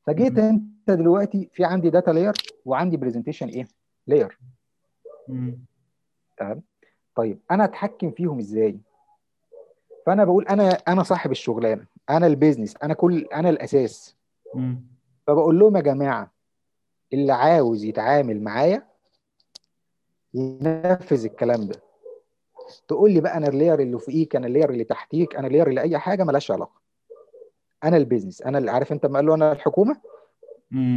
فجيت انت دلوقتي في عندي داتا لاير وعندي برزنتيشن ايه لاير، تمام. طيب انا اتحكم فيهم ازاي؟ فانا بقول انا انا صاحب الشغلانه، انا البيزنس، انا كل انا الاساس. مم. فبقول لهم يا جماعه اللي عاوز يتعامل معايا ينفذ الكلام ده. تقول لي بقى انا اللاير اللي فوقيك، انا اللاير اللي تحتيك، انا اللاير اللي اي حاجه مالهاش علاقه، انا البيزنس، انا اللي عارف انت ما قال له انا الحكومه،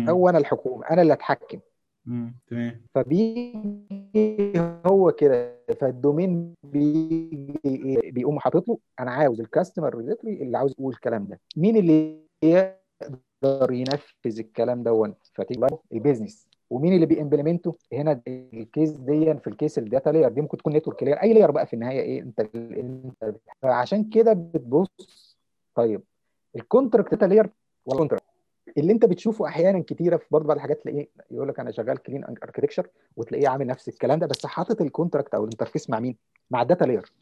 او انا الحكومه، انا اللي اتحكم. تمام. فبيجي هو كده، فالدومين بيجي بيقوم حاطط له انا عاوز الكاستمر ريزيتري اللي عاوز يقول الكلام ده، مين اللي يقدر ينفذ الكلام دون؟ فتيجي البيزنس. ومين اللي بيمبلمنته هنا؟ الكيس دي في الكيس الداتا لاير دي ممكن تكون نتورك لاير، اي لاير بقى في النهايه ايه انت انت فعشان كده بتبص. طيب الكونتراكت داتا لاير ولا كونتراكت اللي انت بتشوفه احيانا كتيره في برضه بعض الحاجات، تلاقيه يقول لك انا شغال كلين اركتكشر وتلاقيه عامل نفس الكلام ده، بس حاطط الكونتراكت او الانترفيس مع مين؟ مع الداتا لاير.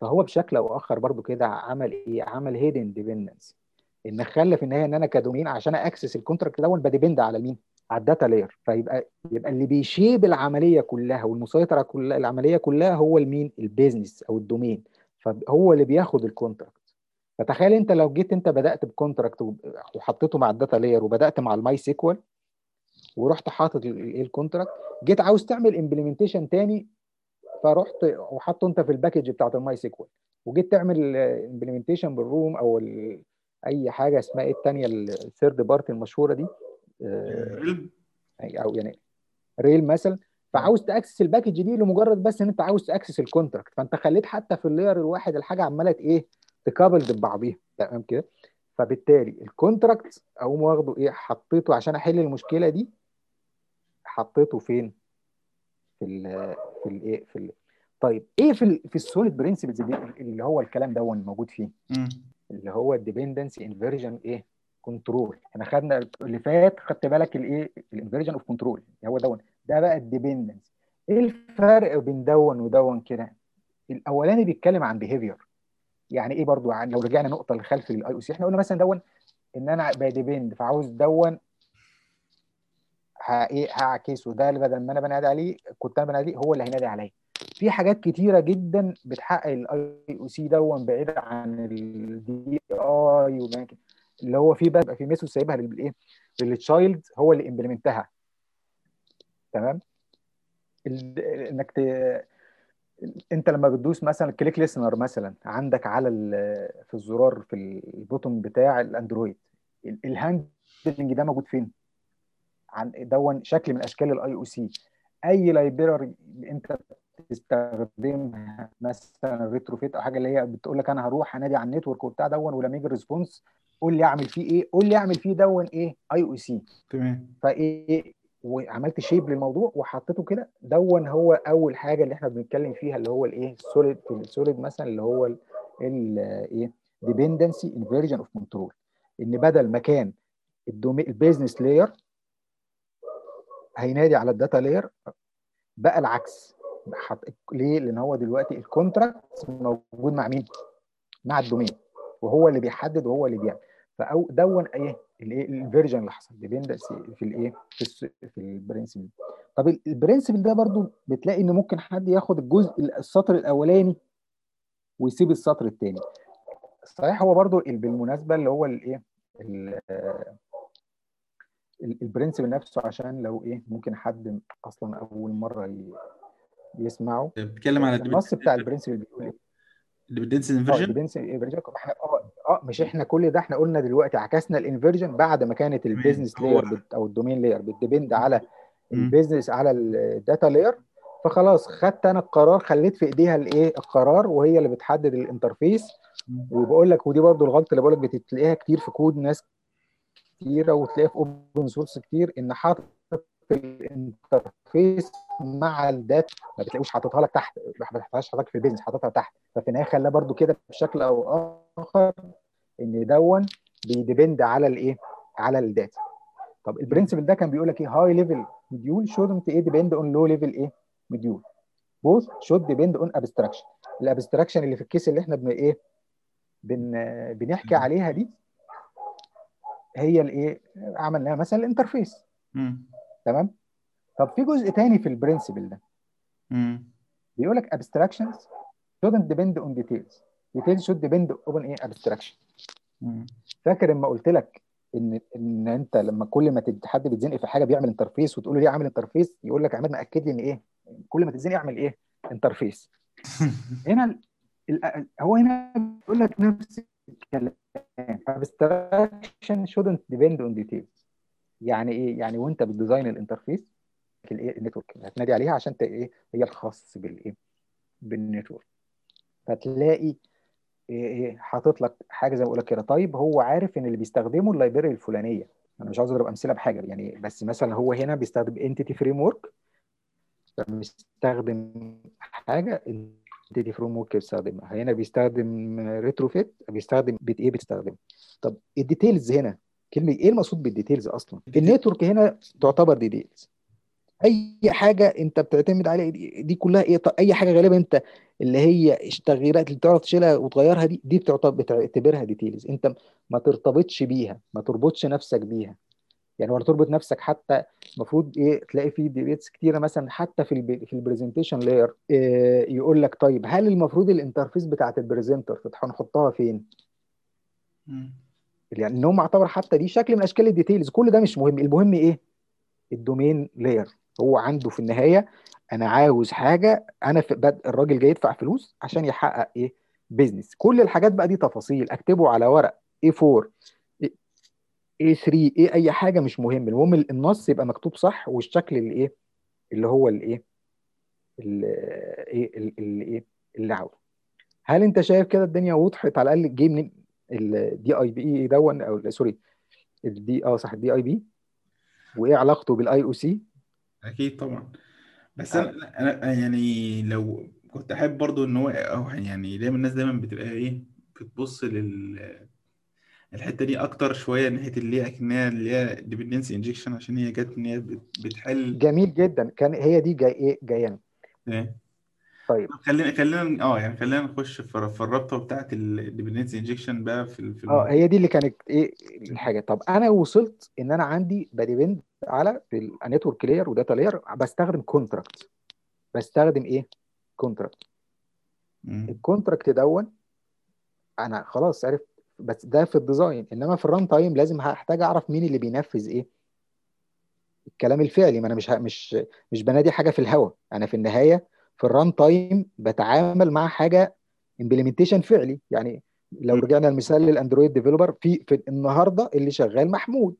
فهو بشكل او اخر برضه كده عمل ايه؟ عمل هيدن ديبندنس، ان خلى في النهايه ان انا كدومين عشان اكسس الكونتراكت دون بديبند على مين؟ على الداتا لاير. فيبقى يبقى اللي بيشيب العمليه كلها والمسيطر على كل العمليه كلها هو المين؟ البيزنس او الدومين، فهو اللي بياخد الكونتراكت. فتخيل انت لو جيت انت بدات بكونتراكت وحطيته مع الداتا لاير وبدات مع الماي سيكوال ورحت حاطط الكونتراكت، جيت عاوز تعمل امبلمنتيشن تاني فرحت وحطه انت في الباكج بتاعت الماي سيكوال، وجيت تعمل امبلمنتيشن بالروم او ال اي حاجه اسمها ايه الثانيه الثيرد بارت المشهوره دي او يعني ريل مثلا، فعاوز تاكسس الباكج دي لمجرد بس ان انت عاوز تاكسس الكونتراكت، فانت خليت حتى في اللاير الواحد الحاجه عماله ايه تكابل ببعضيها، تمام كده. فبالتالي الكونتراكت اقوم واخده ايه حطيته عشان احل المشكله دي، حطيته فين؟ في ال في الايه في ال طيب ايه في ال في السوليد برنسبلز اللي هو الكلام ده موجود فيه م. اللي هو الديبندنسي انفيرجن ايه كنترول. احنا خدنا اللي فات خدت بالك الايه الانفيرجن اوف كنترول هو دون، ده بقى الديبندنس. ايه الفرق بين دون ودون كده؟ الاولاني بيتكلم عن بيهيفير، يعني ايه برضو عن لو رجعنا نقطه للخلف للاي او سي، احنا قلنا مثلا دون ان انا بديبند، فعاوز دون ايه هعكسه، ده اللي بدل ما انا بنادي عليه كنت انا بنادي هو اللي هينادي عليا. في حاجات كتيره جدا بتحقق الاي او سي دون بعيد عن الدي اي وباك، اللي هو في بقى في ميثود سايبها للايه للتشايلد هو اللي امبلمنتها. تمام، انك ت... انت لما بتدوس مثلا كليك ليسنر مثلا عندك على ال... في الزرار في البوتوم بتاع الاندرويد، الهاندلنج ده موجود فين؟ عن دون شكل من اشكال الاي او سي. اي لايبراري انت بتستخدمها مثلا ريتروفيت او حاجه اللي هي بتقول لك انا هروح انادي على النتورك وبتاع دون ولما يجي ريسبونس قول لي اعمل فيه ايه، قول لي اعمل فيه دون ايه اي او سي. تمام، فايه وعملت شيب للموضوع وحطيته كده دون هو اول حاجه اللي احنا بنتكلم فيها اللي هو الايه السوليد. في السوليد مثلا اللي هو الايه ديبندنسي انفيرجن اوف كنترول، ان بدل ما كان البيزنس لاير هينادي على الداتا لاير بقى العكس. حط ليه؟ لان هو دلوقتي الكونتراكت موجود مع مين؟ مع الدومين، وهو اللي بيحدد وهو اللي بيعمل. فاو دون ايه الايه الفيرجن اللي حصل ديبندنسي في الايه في في البرنسبل. طب البرنسبل ده برضو بتلاقي ان ممكن حد ياخد الجزء السطر الاولاني ويسيب السطر الثاني. صحيح، هو برضو بالمناسبه اللي هو الايه البرنسبل نفسه، عشان لو ايه ممكن حد اصلا اول مره يسمعه. بتكلم على النص بتاع البرنسبل بيقول ايه؟ الديبندنسي انفيرجن. اه اه مش احنا كل ده احنا قلنا دلوقتي عكسنا الانفيرجن بعد ما كانت البيزنس لاير او الدومين لاير بتديبند على البيزنس على الداتا لاير، فخلاص خدت انا القرار، خليت في ايديها الايه القرار وهي اللي بتحدد الانترفيس. وبقول لك ودي برضو الغلطه اللي بقول لك بتلاقيها كتير في كود ناس كتيره وتلاقيها في اوبن سورس كتير، ان حاطط الانترفيس مع الداتا ما بتلاقوش حاططها لك تحت، ما بتحطهاش حضرتك في البيزنس، حاططها تحت. ففي النهايه خلاه برده كده بشكل او اخر ان دون بيديبند على الايه؟ على الداتا. طب البرنسبل ده كان بيقول لك ايه؟ هاي ليفل مديول شودنت ايه ديبند اون لو ليفل ايه؟ مديول. بوث شود ديبند اون ابستراكشن. الابستراكشن اللي في الكيس اللي احنا بن ايه؟ بن بنحكي عليها دي هي الايه؟ عملناها مثلا الانترفيس. تمام؟ طب في جزء تاني في البرنسبل ده بيقول لك abstractions shouldn't depend on details. details should depend on ايه abstraction. فاكر لما قلت لك ان ان انت لما كل ما حد بيتزنق في حاجه بيعمل انترفيس وتقول له ليه عامل انترفيس يقول لك عماد ما اكد لي ان ايه كل ما تتزنق اعمل ايه انترفيس. هنا ال هو هنا بيقول لك نفس الكلام abstraction shouldn't depend on details. يعني ايه؟ يعني وانت بتديزاين الانترفيس الايه النتورك هتنادي عليها عشان ايه هي الخاص بالايه بالنتورك. فتلاقي ايه حاطط لك حاجه زي ما بقول لك كده. طيب هو عارف ان اللي بيستخدمه اللايبراري الفلانيه، انا مش عاوز اضرب امثله بحاجه يعني، بس مثلا هو هنا بيستخدم انتيتي فريم ورك، بيستخدم حاجه انتيتي فريم ورك بيستخدمها، هنا بيستخدم ريتروفيت، بيستخدم بت ايه بتستخدم. طب الديتيلز هنا كلمه ايه المقصود بالديتيلز اصلا؟ النتورك هنا تعتبر ديتيلز، اي حاجه انت بتعتمد عليها دي كلها ايه، اي حاجه غالبا انت اللي هي التغييرات اللي بتعرف تشيلها وتغيرها دي دي بتعتبرها ديتيلز. انت ما ترتبطش بيها، ما تربطش نفسك بيها يعني، ولا تربط نفسك. حتى المفروض ايه تلاقي في ديبيتس كتيره مثلا حتى في البي في البرزنتيشن لاير إيه، يقول لك طيب هل المفروض الانترفيس بتاعت البرزنتر هنحطها فين؟ يعني ان هو معتبر حتى دي شكل من اشكال الديتيلز. كل ده مش مهم، المهم ايه الدومين لاير. هو عنده في النهايه انا عاوز حاجه، انا الراجل جاي يدفع فلوس عشان يحقق ايه بيزنس. كل الحاجات بقى دي تفاصيل اكتبه على ورق ايه فور ايه ثلاثة ايه اي حاجه مش مهم، المهم النص يبقى مكتوب صح والشكل اللي ايه اللي هو الايه الايه الايه اللي عاوزه. هل انت شايف كده الدنيا وضحت على الاقل؟ جه من الدي اي بي دون او سوري الدي اه صح الدي اي بي وايه علاقته بالاي او سي؟ اكيد طبعا، بس انا انا يعني لو كنت احب برضو ان هو يعني دايما الناس دايما بتبقى ايه بتبص لل الحته دي اكتر شويه ناحيه اللي هي اكنها اللي هي ديبندنسي انجكشن عشان هي جت ان هي بتحل. جميل جدا، كان هي دي جايه جايه. طيب خلينا خلينا اه يعني خلينا نخش في في الرابطه بتاعه الديبندنسي انجكشن بقى في في اه هي دي اللي كانت ايه الحاجه. طب انا وصلت ان انا عندي بديبند على النتورك لاير وداتا لاير، بستخدم كونتراكت. بستخدم ايه؟ كونتراكت. الكونتراكت دون انا خلاص عرفت، بس ده في الديزاين، انما في الران تايم لازم هحتاج اعرف مين اللي بينفذ ايه الكلام الفعلي. ما انا مش مش مش بنادي حاجه في الهوا، انا في النهايه في الران تايم بتعامل مع حاجه امبلمنتيشن فعلي. يعني لو رجعنا لمثال للاندرويد ديفلوبر في في النهارده اللي شغال محمود،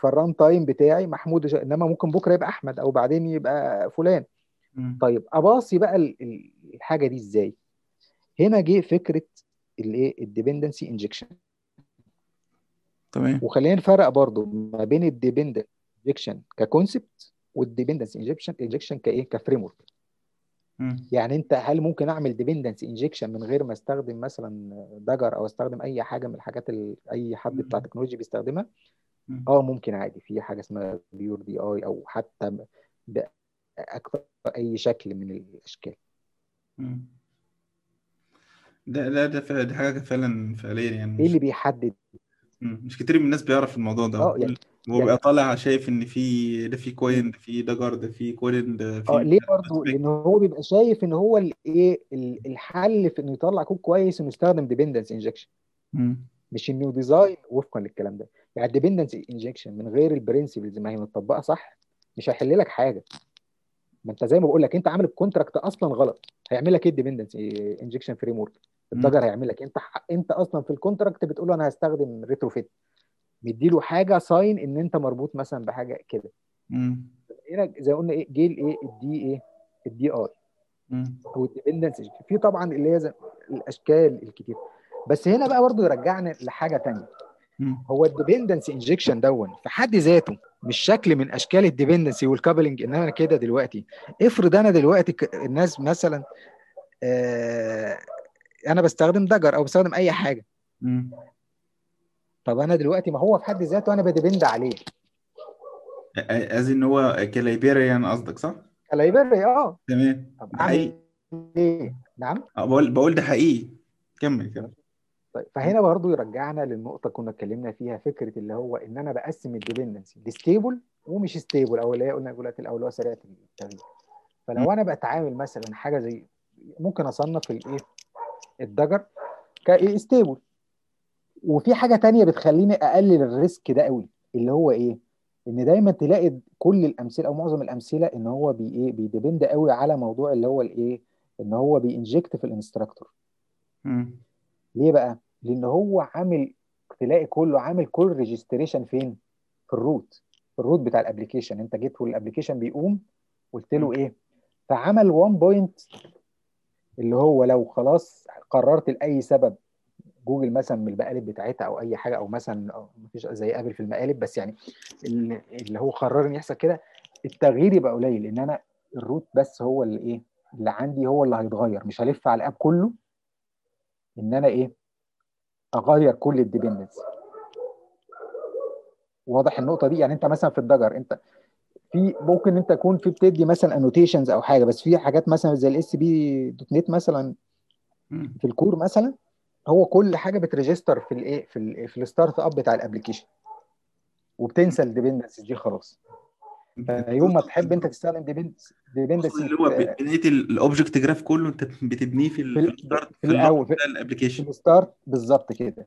فالران تايم بتاعي محمود، انما ممكن بكره يبقى احمد او بعدين يبقى فلان. طيب اباصي بقى الحاجه دي ازاي؟ هنا جه فكره الايه الديبندنسي انجكشن. تمام. وخلينا نفرق برضو ما بين الديبندنسي انجكشن ككونسبت والديبندنسي انجكشن انجكشن كايه كفريم ورك. يعني انت هل ممكن اعمل ديبندنسي انجكشن من غير ما استخدم مثلا داجر او استخدم اي حاجه من الحاجات اللي اي حد بتاع تكنولوجيا بيستخدمها؟ اه ممكن عادي، في حاجه اسمها بيور دي اي او حتى باكثر اي شكل من الاشكال. مم. ده لا ده دي حاجه فعلا فعليا يعني ايه اللي بيحدد؟ مش كتير من الناس بيعرف الموضوع ده. اه يعني هو بيبقى طالع شايف ان في ده في كوين، ده في داجر، ده في كولين، ده في اه ليه برضه؟ لان هو بيبقى شايف ان هو الايه الحل في انه يطلع كود كويس انه يستخدم ديبندنس انجكشن، مش انه ديزاين وفقا للكلام ده. يعني الديبندنس انجكشن من غير البرنسبلز ما هي متطبقه صح مش هيحل لك حاجه. ما انت زي ما بقول لك انت عامل الكونتراكت اصلا غلط، هيعمل لك ايه الديبندنس انجكشن فريم ورك؟ الداجر هيعمل لك انت انت اصلا في الكونتراكت بتقول له انا هستخدم ريتروفيت، مديله حاجه ساين ان انت مربوط مثلا بحاجه كده. امم هنا زي قلنا ايه جيل ايه الدي ايه الدي اي او الديبندنس. في طبعا اللي هي الاشكال الكتير، بس هنا بقى برضه يرجعنا لحاجه ثانيه. هو الديبندنس انجكشن دون في حد ذاته مش شكل من اشكال الديبندنسي والكابلنج. ان انا كده دلوقتي افرض انا دلوقتي الناس مثلا آه انا بستخدم داجر او بستخدم اي حاجه. مم. طب انا دلوقتي ما هو في حد ذاته انا بديبند عليه از ان هو كلايبيريان. قصدك صح؟ كلايبيري. اه تمام. طب اعمل ايه؟ نعم بقول بقول ده حقيقي. كمل كمل. طيب فهنا برضه يرجعنا للنقطه كنا اتكلمنا فيها، فكره اللي هو ان انا بقسم الديبندنسي لستيبل ومش ستيبل، او اللي هي قلنا دلوقتي الاول اللي هو سريعه التغيير. فلو انا بتعامل مثلا حاجه زي ممكن اصنف الايه الدجر كايه ستيبل، وفي حاجه ثانيه بتخليني اقلل الريسك ده قوي اللي هو ايه، ان دايما تلاقي كل الامثله او معظم الامثله ان هو بي ايه بيديبند قوي على موضوع اللي هو الايه ان هو بينجكت في الانستراكتور. امم ليه بقى؟ لان هو عامل تلاقي كله عامل كل ريجستريشن فين؟ في الروت، في الروت بتاع الابلكيشن. انت جيت والابلكيشن بيقوم قلت له ايه؟ فعمل وان بوينت اللي هو لو خلاص قررت لاي سبب جوجل مثلا من المقالب بتاعتها او اي حاجه، او مثلا مفيش زي ابل في المقالب، بس يعني اللي هو قرر ان يحصل كده التغيير يبقى قليل، لان انا الروت بس هو اللي ايه؟ اللي عندي هو اللي هيتغير، مش هلف على الاب كله ان انا ايه اغير كل الديبندنس. واضح النقطه دي؟ يعني انت مثلا في الدجر انت في ممكن انت تكون في بتدي مثلا انوتيشنز او حاجه، بس في حاجات مثلا زي الاس بي دوت نت مثلا في الكور مثلا هو كل حاجه بتريجستر في الايه في ال في الستارت اب بتاع الابلكيشن، وبتنسى الديبندنس دي خلاص. يوم ما تحب انت تستخدم ديبندنس ديبندنس اللي هو بنيت الاوبجكت جراف كله انت بتبنيه في الستارت في الاول بتاع الابلكيشن الستارت بالظبط كده.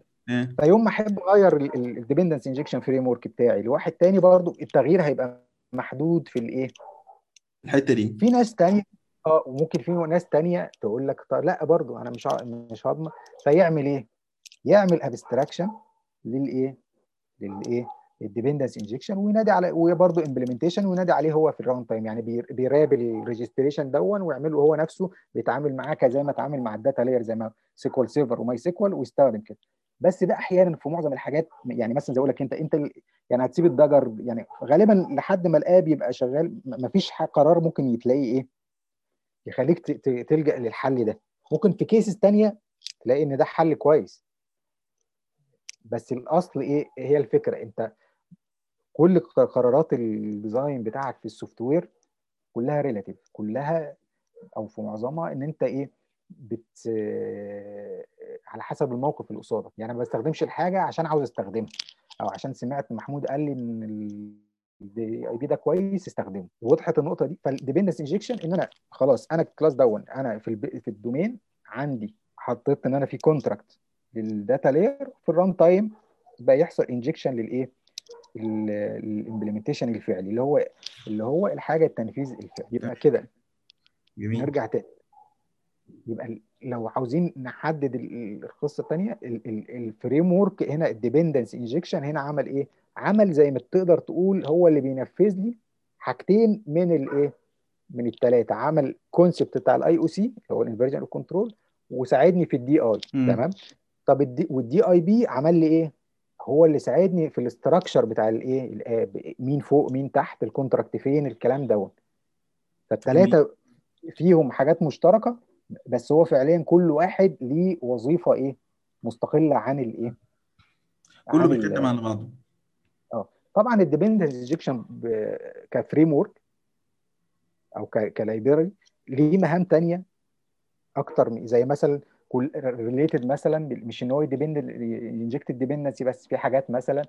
فيوم ما احب اغير الديبندنس انجكشن فريم ورك بتاعي لواحد تاني برضو التغيير هيبقى محدود في الايه الحته دي. في ناس تانية اه وممكن في ناس تانية تقول لك طب لا برضو انا مش مش هضمن، فيعمل ايه؟ يعمل ابستراكشن للايه للايه الديبندنس انجكشن وينادي على وبرضه امبلمنتيشن وينادي عليه هو في الراوند تايم. يعني بيراب الريجستريشن دون ويعمله هو نفسه بيتعامل معاه كزي ما اتعامل مع الداتا لاير زي ما سيكوال سيرفر وماي سيكوال ويستخدم كده. بس ده احيانا في معظم الحاجات يعني مثلا زي اقول لك انت انت يعني هتسيب الدجر يعني غالبا لحد ما الاب يبقى شغال ما فيش قرار ممكن يتلاقي ايه يخليك تلجا للحل ده. ممكن في كيسز ثانيه تلاقي ان ده حل كويس، بس الاصل ايه هي الفكره؟ انت كل قرارات الديزاين بتاعك في السوفت وير كلها ريلاتيف، كلها او في معظمها ان انت ايه بت على حسب الموقف اللي قصادك، يعني ما بستخدمش الحاجه عشان عاوز استخدمها او عشان سمعت محمود قال لي ان الاي بي ده كويس استخدمه. وضحت النقطه دي. فالديبندنس انجكشن ان انا خلاص انا الكلاس دون انا في الب... في الدومين عندي حطيت ان انا في كونتراكت للداتا لاير، في الران تايم بقى يحصل انجكشن للايه الامبلمنتيشن الفعلي اللي هو اللي هو الحاجه التنفيذ الفعلي. يبقى كده جميل. نرجع تاني، يبقى لو عاوزين نحدد القصه الثانيه الفريم وورك هنا الديبندنس انجكشن هنا عمل ايه؟ عمل زي ما تقدر تقول هو اللي بينفذ لي حاجتين من الايه؟ من الثلاثه. عمل كونسبت بتاع الاي او سي اللي هو الانفيرجن اوف كنترول، وساعدني في الدي اي. تمام. طب الدي والدي اي بي عمل لي ايه؟ هو اللي ساعدني في الاستراكشر بتاع الايه، مين فوق مين تحت، الكونتراكت فين، الكلام دوت. فالثلاثه فيهم حاجات مشتركه، بس هو فعليا كل واحد ليه وظيفه ايه مستقله عن الايه، كله بيتكلم عن بعضه. اه طبعا الديبندنس انجكشن كفريم وورك او كلايبراري ليه مهام ثانيه اكتر، زي مثلا كل ريليتد مثلا، مش ان هو ديبند انجكتد ديبندنسي بس، في حاجات مثلا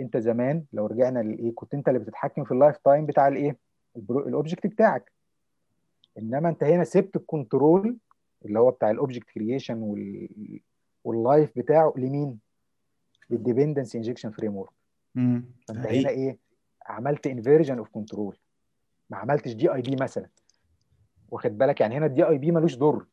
انت زمان لو رجعنا للايه كنت انت اللي بتتحكم في اللايف تايم بتاع الايه الاوبجكت بتاعك، انما انت هنا سبت الكنترول اللي هو بتاع الاوبجكت كرييشن واللايف بتاعه لمين؟ للديبندنس انجكشن فريم ورك. امم فانت هنا ايه عملت انفيرجن اوف كنترول، ما عملتش دي اي بي مثلا، واخد بالك؟ يعني هنا الدي اي بي ملوش دور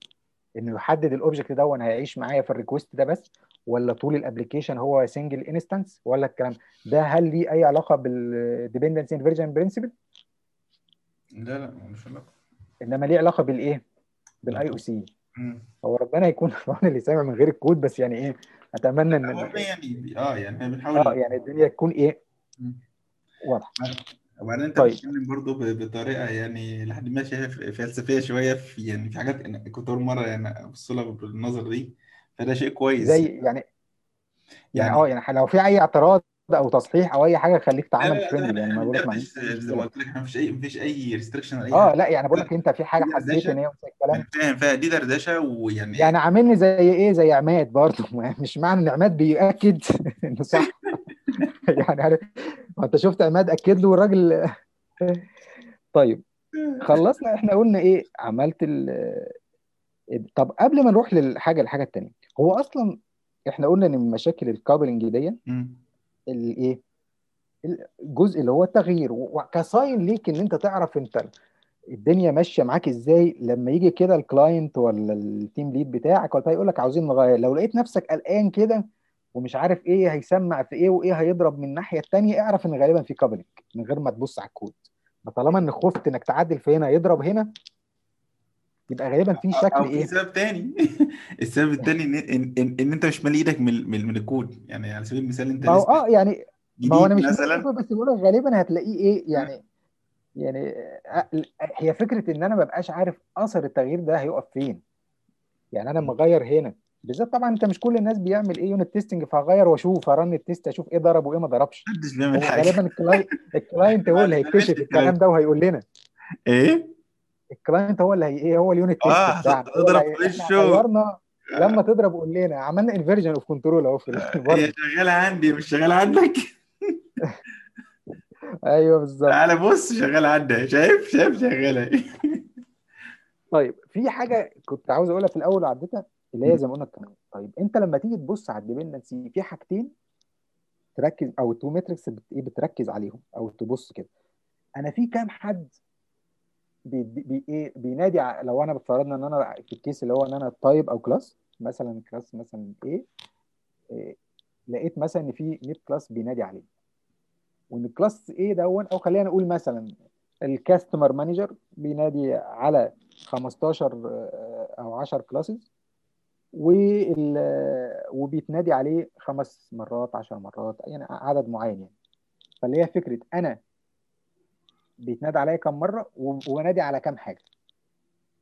انه يحدد الاوبجكت ده وانا هيعيش معايا في الريكوست ده بس، ولا طول الابلكيشن هو سنجل انستانس، ولا الكلام ده. هل ليه اي علاقه بالديبندنس انفيرجن برنسبل؟ لا لا ملوش علاقه، انما ليه علاقه بالايه؟ بالاي او سي. هو ربنا يكون ربنا اللي سامع من غير الكود، بس يعني ايه اتمنى ان يعني اه يعني احنا بنحاول اه يعني الدنيا تكون ايه واضحه. وبعدين انت بتتكلم برضه بطريقه يعني لحد ما شايف فلسفيه شويه، في يعني في حاجات انا كنت اول مره يعني ابص لها بالنظر دي، فده شيء كويس زي يعني يعني, يعني اه يعني لو في اي اعتراض او تصحيح او اي حاجه خليك تعامل فريندلي، يعني ما بقولك ما زي ما قلت لك مفيش اي مفيش اي ريستريكشن اي اه لا يعني بقول لك انت في حاجه حسيت ان هي مش الكلام فاهم، فدي دردشه. ويعني يعني عاملني زي ايه؟ زي عماد برضه، مش معنى ان عماد بيؤكد انه صح يعني ما انت شفت عماد اكد له الراجل. طيب خلصنا، احنا قلنا ايه؟ عملت ال طب قبل ما نروح للحاجه الحاجه الثانيه، هو اصلا احنا قلنا ان من مشاكل الكابلنج دي الايه الجزء اللي هو التغيير، وكصاين ليك ان انت تعرف انت الدنيا ماشيه معاك ازاي لما يجي كده الكلاينت ولا التيم ليد بتاعك ولا يقول لك عاوزين نغير. لو لقيت نفسك قلقان كده ومش عارف ايه هيسمع في ايه وايه هيضرب من الناحيه الثانيه، اعرف ان غالبا في كابلنج من غير ما تبص على الكود. طالما ان خفت انك تعدل في هنا يضرب هنا، يبقى غالبا في شكل ايه في سبب ثاني. السبب الثاني ان, إن, إن, إن انت مش مالي ايدك من, من, من الكود. يعني على سبيل المثال انت اه يعني ما انا مش مثلا بس بقول غالبا هتلاقيه ايه يعني يعني هي فكره ان انا ما ببقاش عارف اثر التغيير ده هيقف فين. يعني انا مغير هنا بالذات، طبعا انت مش كل الناس بيعمل ايه يونت تيستنج، فهغير واشوف هرن التيست اشوف ايه ضرب وايه ما ضربش. محدش بيعمل حاجه غالبا. الكلاينت الكلاينت هو اللي هيكتشف الكلام ده وهيقول لنا ايه. الكلاينت هو اللي ايه هو اليونت تيست بتاعنا اضرب وشه لما تضرب قول لنا عملنا انفيرجن اوف كنترول اهو في هي شغاله عندي مش شغاله عندك. ايوه بالظبط، تعالى بص شغاله عندي، شايف شايف شغاله. طيب في حاجه كنت عاوز اقولها في الاول وعديتها اللي هي زي ما قلنا الكلام. طيب انت لما تيجي تبص على الديبندنسي في حاجتين تركز او التو ماتريكس ايه بتركز عليهم او تبص كده. انا في كام حد بي بي ايه بينادي، لو انا بفترضنا ان انا في الكيس اللي هو ان انا تايب او كلاس مثلا كلاس مثلا ايه, إيه لقيت مثلا ان في ميت كلاس بينادي عليه، وان الكلاس ايه دون او خلينا نقول مثلا الكاستمر مانجر بينادي على خمستاشر او عشرة كلاسز وال وبيتنادي عليه خمس مرات عشر مرات يعني عدد معين يعني. فاللي هي فكره انا بيتنادي عليا كم مره وبنادي على كم حاجه.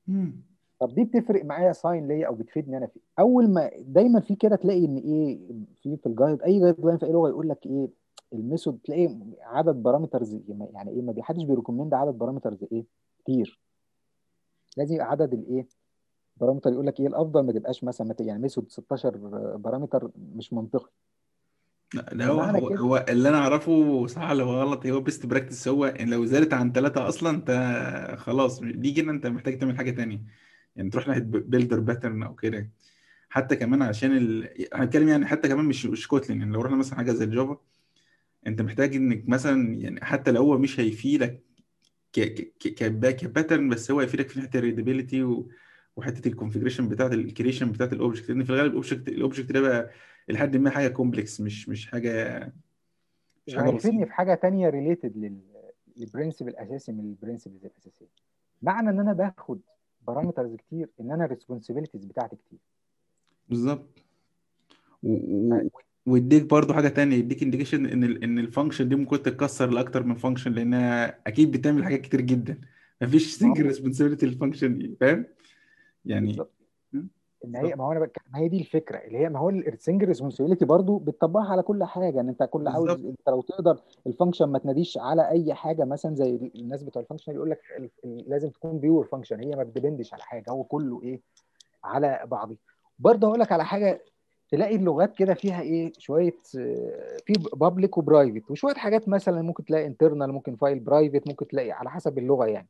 امم طب دي بتفرق معايا ساين ليا او بتفيدني انا في اول ما دايما في كده تلاقي ان ايه في في الجايد اي جايد لاين في اي لغه يقول لك ايه الميثود، تلاقي عدد بارامترز يعني ايه ما بيحدش بيريكومند عدد بارامترز ايه كتير. لازم يبقى عدد الايه بارامتر. يقول لك ايه الافضل ما تبقاش مثلا يعني ميثود ستاشر بارامتر، مش منطقي. لا ده هو هو, هو اللي انا اعرفه صح ولا غلط، هو بيست براكتس، هو ان لو زادت عن ثلاثة اصلا انت خلاص دي كده انت محتاج تعمل حاجه تانية، يعني تروح ناحيه بيلدر باترن او كده. حتى كمان عشان هنتكلم ال... يعني حتى كمان مش مش كوتلين، يعني لو رحنا مثلا حاجه زي الجافا انت محتاج انك مثلا يعني حتى لو هو مش هيفيدك ك ك كباك باترن، بس هو هيفيدك في ناحيه الريدابيلتي و... وحته الكونفيجريشن بتاعه الكريشن بتاعه الاوبجكت، لان في الغالب الاوبجكت الاوبجكت ده بقى لحد ما حاجه كومبلكس، مش مش حاجه مش حاجه هيفيدني في حاجه ثانيه ريليتد للبرنسبل الاساسي من البرنسبلز الاساسيه. معنى ان انا باخد بارامترز كتير ان انا الريسبونسبيلتيز بتاعتي كتير. بالظبط. ويديك برضو حاجه ثانيه، يديك انديكيشن ان ال ان الفانكشن دي ممكن تتكسر لاكتر من فانكشن، لانها اكيد بتعمل حاجات كتير جدا، مفيش سنجل ريسبونسبيلتي للفانكشن دي، فاهم؟ يعني ان هي ما هو انا بقى ما هي دي الفكره اللي هي ما هو السنجل ريسبونسبيلتي برضو بتطبقها على كل حاجه، ان انت كل عاوز انت لو تقدر الفانكشن ما تناديش على اي حاجه، مثلا زي الناس بتوع الفانكشن يقول لك لازم تكون بيور فانكشن، هي ما بتدبندش على حاجه، هو كله ايه على بعضه. برضه هقول لك على حاجه، تلاقي اللغات كده فيها ايه شويه، في بابليك وبرايفت وشويه حاجات، مثلا ممكن تلاقي انترنال، ممكن فايل برايفت، ممكن تلاقي على حسب اللغه يعني.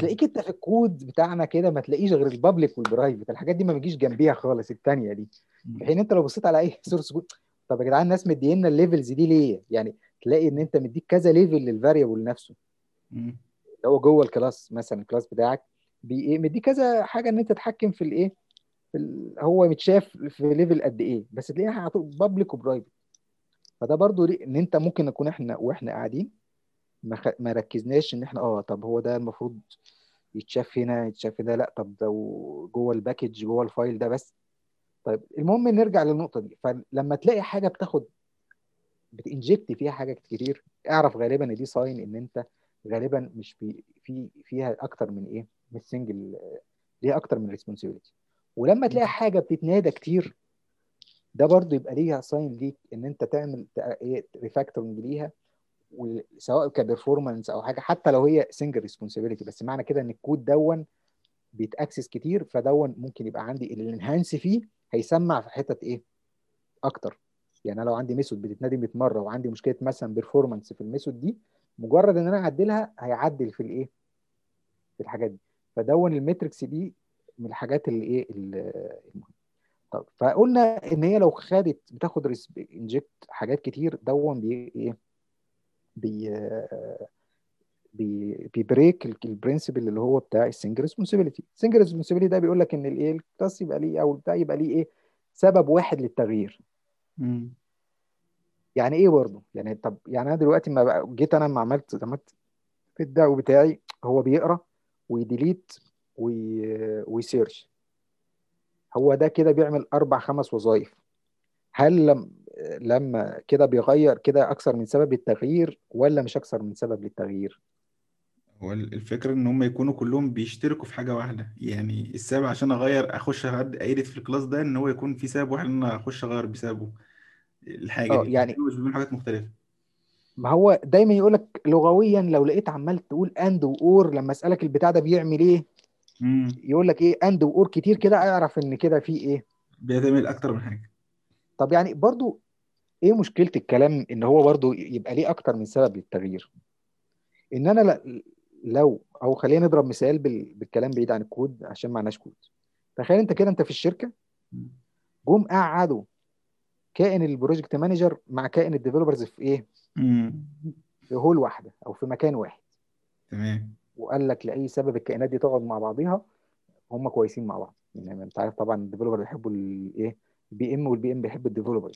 تلاقيك انت في الكود بتاعنا كده ما تلاقيش غير البابليك والبرايفت، الحاجات دي ما بتجيش جنبيها خالص الثانيه دي. في حين انت لو بصيت على اي سورس كود، طب يا جدعان الناس مدينا الليفلز دي ليه؟ يعني تلاقي ان انت مديك كذا ليفل للفاريبل نفسه اللي هو جوه الكلاس، مثلا الكلاس بتاعك بايه مديك كذا حاجه ان انت تتحكم في الايه، هو متشاف في ليفل قد ايه، بس تلاقيها على طول بابليك وبرايفت. فده برضو ان انت ممكن نكون احنا واحنا قاعدين ما ركزناش ان احنا اه طب هو ده المفروض يتشاف هنا يتشاف ده، لا طب ده جوه الباكج جوه الفايل ده بس. طيب المهم نرجع للنقطه دي، فلما تلاقي حاجه بتاخد بتانجكت فيها حاجه كتير، اعرف غالبا دي ساين ان انت غالبا مش في في فيها اكتر من ايه، مش سنجل، ليها اكتر من ريسبونسبيلتي. ولما تلاقي حاجه بتتنادى كتير ده برضو يبقى ليها ساين ليك ان انت تعمل ايه ريفاكتورنج ليها، سواء كبرفورمانس او حاجه، حتى لو هي سنجل ريسبونسبيلتي. بس معنى كده ان الكود دون بيتاكسس كتير، فدون ممكن يبقى عندي الانهانس فيه هيسمع في حتت ايه اكتر. يعني انا لو عندي ميثود بتتنادي مية مره وعندي مشكله مثلا برفورمانس في الميثود دي، مجرد ان انا اعدلها هيعدل في الايه في الحاجات دي، فدون الماتريكس دي من الحاجات اللي ايه المهمه. طب فقلنا ان هي لو خدت بتاخد انجكت حاجات كتير، دون بي ايه بي بي بيبريك البرنسبل اللي هو بتاع السنجل ريسبونسبيلتي. السنجل ريسبونسبيلتي ده بيقول لك ان الايه الكلاس يبقى ليه او بتاع يبقى ليه ايه سبب واحد للتغيير. امم يعني ايه برضه؟ يعني طب يعني انا دلوقتي ما جيت انا ما عملت عملت الدعو بتاعي، هو بيقرا ويديليت ويسيرش، هو ده كده بيعمل اربع خمس وظائف. هل لم لما كده بيغير كده اكثر من سبب للتغيير ولا مش اكثر من سبب للتغيير؟ هو الفكره ان هم يكونوا كلهم بيشتركوا في حاجه واحده، يعني السبب عشان اغير اخش ايديت في الكلاس ده ان هو يكون في سبب واحد ان انا اخش اغير بسببه الحاجه دي، يعني مش بين حاجات مختلفه. ما هو دايما يقول لك لغويا لو لقيت عمال تقول اند واور لما اسالك البتاع ده بيعمل ايه، امم يقول لك ايه اند واور كتير كده، اعرف ان كده في ايه بيعمل اكتر من حاجه. طب يعني برضو ايه مشكله الكلام ان هو برضو يبقى ليه اكتر من سبب للتغيير؟ ان انا لو او خلينا نضرب مثال بالكلام بعيد عن الكود عشان ما عناش كود. تخيل انت كده انت في الشركه جم قعدوا كائن البروجكت مانجر مع كائن الديفلوبرز في ايه؟ في هول واحده او في مكان واحد، تمام، وقال لك لاي سبب الكائنات دي تقعد مع بعضيها، هم كويسين مع بعض. يعني انت عارف طبعا الديفلوبر بيحبوا الايه بي ام والبي ام بيحب الديفلوبر.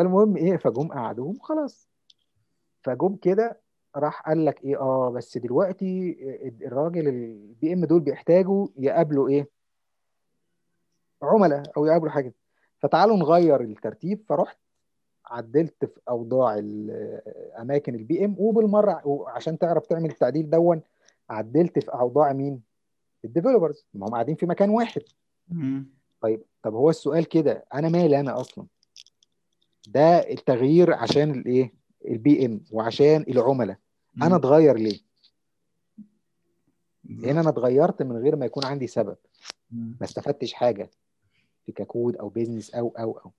المهم ايه فجم قعدوهم خلاص، فجم كده راح قال لك ايه اه بس دلوقتي الراجل البي ام دول بيحتاجوا يقابلوا ايه عملاء او يقابلوا حاجه، فتعالوا نغير الترتيب. فرحت عدلت في اوضاع اماكن البي ام، وبالمره عشان تعرف تعمل التعديل دون عدلت في اوضاع مين؟ الديفلوبرز، ما هم قاعدين في مكان واحد. طيب طب هو السؤال كده انا مالي انا اصلا؟ ده التغيير عشان الايه البي ام وعشان العملاء، انا اتغير ليه؟ هنا انا اتغيرت من غير ما يكون عندي سبب، ما استفدتش حاجه في ككود او بيزنس او او او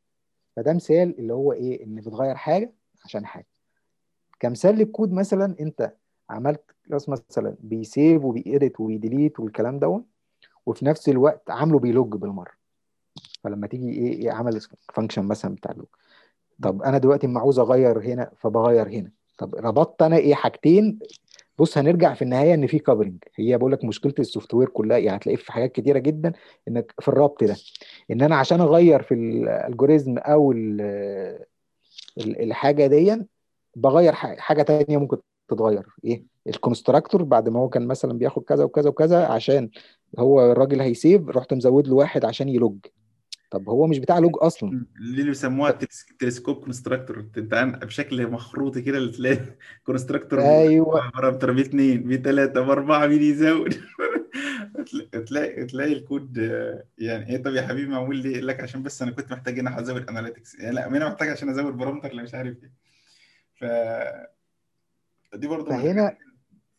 فده مثال اللي هو ايه، ان بتغير حاجه عشان حاجه. كمثال للكود مثلا انت عملت كلاس مثلا بيسيف وبيإديت وبيديليت والكلام ده، وفي نفس الوقت عامله بيلوج بالمره، فلما تيجي ايه عمل فانكشن مثلا بتاع اللوج، طب انا دلوقتي ما عاوز اغير هنا فبغير هنا، طب ربطت انا ايه حاجتين. بص هنرجع في النهايه ان في كفرنج، هي بقول لك مشكله السوفت وير كلها يعني هتلاقيه في حاجات كتيره جدا انك في الربط ده، ان انا عشان اغير في الالجوريزم او الحاجه دي بغير حاجه ثانيه ممكن تتغير. ايه الكونستراكتور بعد ما هو كان مثلا بياخد كذا وكذا وكذا عشان هو الراجل هيسيب، رحت مزود له واحد عشان يلوج، طب هو مش بتاع لوج اصلا، اللي بيسموها التلسكوب كونستراكتور بتتعمل بشكل مخروطي كده، اللي تلاقي كونستراكتور ايوه بارامتر بي اتنين بي تلاتة بي اربعة بي يزود تلاقي تلاقي الكود يعني ايه. طب يا حبيبي معمول ليه؟ يقول لك عشان بس انا كنت محتاج ان انا هزود اناليتكس، يعني لا انا محتاج عشان ازود بارامتر اللي مش عارف ايه. ف دي برضه هنا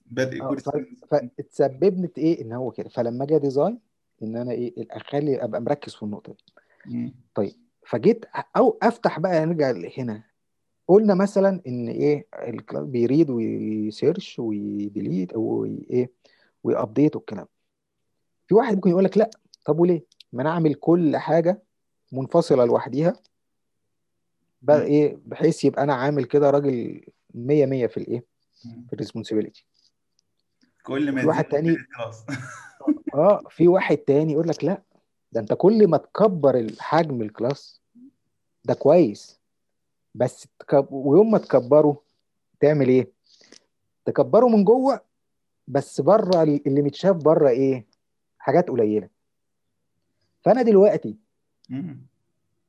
بدء الكود فتسببني في ايه ان هو كده. فلما جه ديزاين ان انا ايه اخلي ابقى مركز في النقطه دي. طيب فجيت او افتح بقى، نرجع هنا قلنا مثلا ان ايه الكلاس بيريد ويسيرش ويديليت او ايه ويابديت والكلام. في واحد ممكن يقول لك لا، طب وليه ما انا اعمل كل حاجه منفصله لوحديها بقى ايه، بحيث يبقى انا عامل كده راجل مية مية في الايه في الريسبونسبيلتي كل ما واحد تاني خلاص اه في واحد تاني يقول لك لا، ده انت كل ما تكبر الحجم الكلاس ده كويس، بس تكب... ويوم ما تكبره تعمل ايه، تكبره من جوه بس بره اللي متشاف بره ايه حاجات قليله. فانا دلوقتي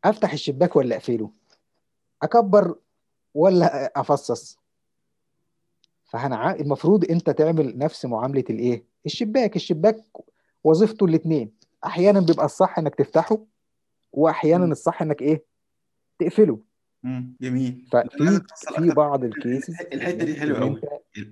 افتح الشباك ولا اقفله، اكبر ولا افصص؟ فهنا المفروض انت تعمل نفس معامله الايه الشباك. الشباك وظيفته الاثنين، احيانا بيبقى الصح انك تفتحه واحيانا م. الصح انك ايه تقفله. امم جميل. ففي في بعض الكيسز الحته دي حلوه قوي،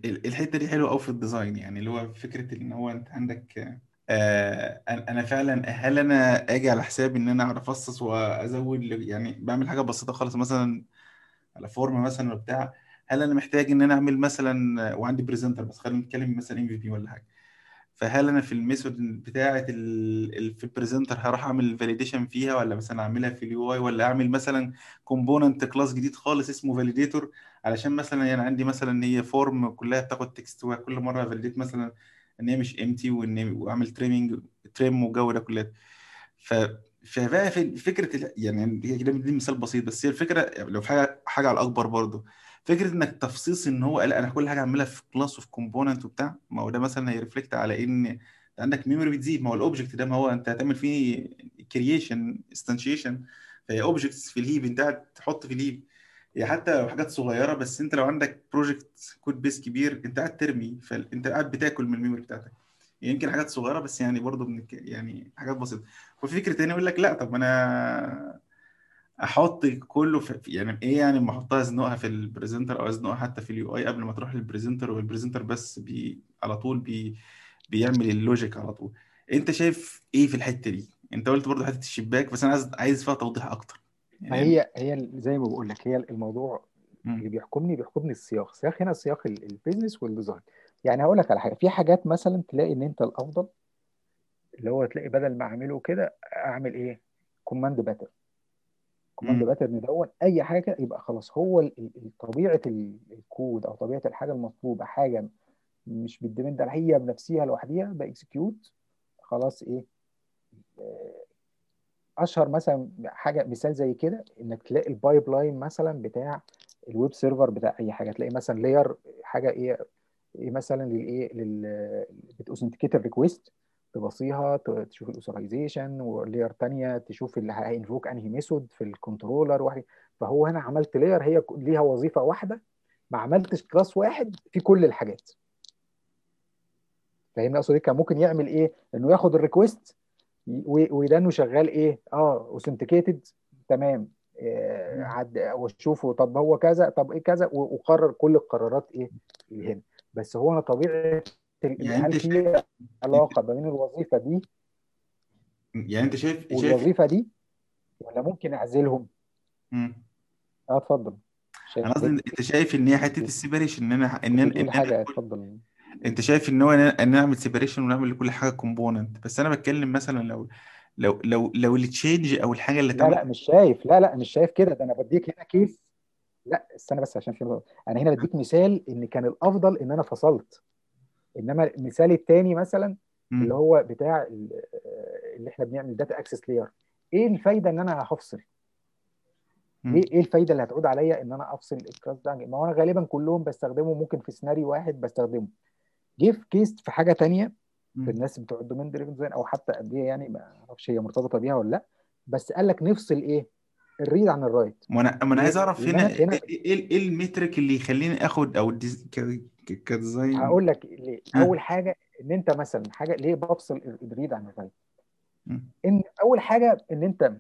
الحته دي حلوه قوي في الديزاين، يعني اللي هو فكره ان هو انت عندك آه انا فعلا هل انا اجي على حساب ان انا اعرف افصص وازود، يعني بعمل حاجه بسيطه خالص مثلا على فورم مثلا وبتاع، هل انا محتاج ان انا اعمل مثلا وعندي بريزنتر بس خلينا نتكلم مثلا ام في بي ولا حاجه، فهل انا في الميثود بتاعه ال في البريزنتر هروح اعمل فاليديشن فيها ولا مثلا اعملها في اليو اي، ولا اعمل مثلا كومبوننت كلاس جديد خالص اسمه فاليديتور علشان مثلا يعني عندي مثلا ان هي فورم كلها بتاخد تكست وكل مره فاليديت مثلا ان هي مش امتي، وان واعمل تريمنج تريم والجو ده كله. ف فبقى في فكره يعني هي كده دي مثال بسيط، بس هي الفكره لو في حاجه حاجه على الاكبر برضه، فكره انك تفصيص ان هو لا انا كل حاجه اعملها في كلاس وفي كومبوننت وبتاع، ما هو ده مثلا هيرفلكت على ان عندك ميموري بتزيد، ما هو الاوبجكت ده ما هو انت هتعمل فيه كرييشن انستنشيشن، فهي اوبجكتس في الهيب انت تحط في الهيب، هي حتى حاجات صغيره، بس انت لو عندك بروجكت كود بيس كبير انت قاعد ترمي، فانت قاعد بتاكل من الميموري بتاعتك، يمكن حاجات صغيره بس يعني برضه يعني حاجات بسيطه. وفكره تاني يقول لك لا طب انا احط كله في يعني ايه، يعني ما احطها ازنقها في البريزنتر او ازنقها حتى في اليو اي قبل ما تروح للبريزنتر، والبريزنتر بس بي على طول بي بيعمل اللوجيك على طول. انت شايف ايه في الحته دي؟ انت قلت برضه حته الشباك، بس انا عايز عايز فيها توضيح اكتر. يعني هي هي زي ما بقول لك، هي الموضوع م. اللي بيحكمني بيحكمني السياق، سياق هنا سياق البيزنس والديزاين. يعني هقول لك على حاجه، في حاجات مثلا تلاقي ان انت الافضل اللي هو تلاقي بدل ما اعمله كده اعمل ايه كوماند باتر، كوماند باترن دوت اي حاجه يبقى خلاص هو طبيعه الكود او طبيعه الحاجه المطلوبه، حاجه مش بالديبند هي بنفسها لوحديها باكسكيوت خلاص. ايه اشهر مثلا حاجه مثال زي كده انك تلاقي البايب لاين مثلا بتاع الويب سيرفر بتاع اي حاجه، تلاقي مثلا لاير حاجه ايه مثلا للايه لل بتاوثنتيكيت الريكويست تبصيها تشوف الاوثرايزيشن، ولير ثانيه تشوف اللي هينفوك انهي ميثود في الكنترولر واحد. فهو هنا عملت لير هي ليها وظيفه واحده، ما عملتش كلاس واحد في كل الحاجات. فاهمني اقصد ايه؟ كان ممكن يعمل ايه انه ياخد الريكويست ويدانه شغال ايه اه اوثنتيكيتد تمام آه عد واشوفه طب هو كذا طب ايه كذا، وقرر كل القرارات ايه هنا. بس هو انا طبيعي يعني هل في علاقه بين الوظيفه دي يعني انت شايف الوظيفه دي ولا ممكن اعزلهم؟ امم اه اتفضل. انا قصدي انت شايف ان هي حته السيبريشن ان انا ان انا حاجه اتفضل. انت شايف ان هو ان نعمل سيبريشن ونعمل لكل حاجه كومبوننت، بس انا بتكلم مثلا لو لو لو لو التشينج او الحاجه اللي لا لا مش شايف لا لا مش شايف كده. ده انا بديك هنا كيس. لا استنى بس عشان في انا هنا بديك مثال ان كان الافضل ان انا فصلت، انما المثال الثاني مثلا م. اللي هو بتاع اللي احنا بنعمل داتا اكسس لاير، ايه الفايده ان انا هفصل؟ ايه ايه الفايده اللي هتعود عليا ان انا افصل الكلاس ده؟ ما هو انا غالبا كلهم بستخدمه، ممكن في سيناريو واحد بستخدمه. جه في كيس في حاجه ثانيه في الناس بتوع الدومين دريفن ديزاين او حتى انديه، يعني ما اعرفش هي مرتبطه بيها ولا لا، بس قال لك نفصل ايه الريد عن الرايت. ما انا ما انا عايز اعرف هنا ايه ايه المترك اللي يخليني اخد او كديزاين. هقول لك ليه. اول حاجه ان انت مثلا حاجه ليه بفصل الريد عن الرايت، ان اول حاجه ان انت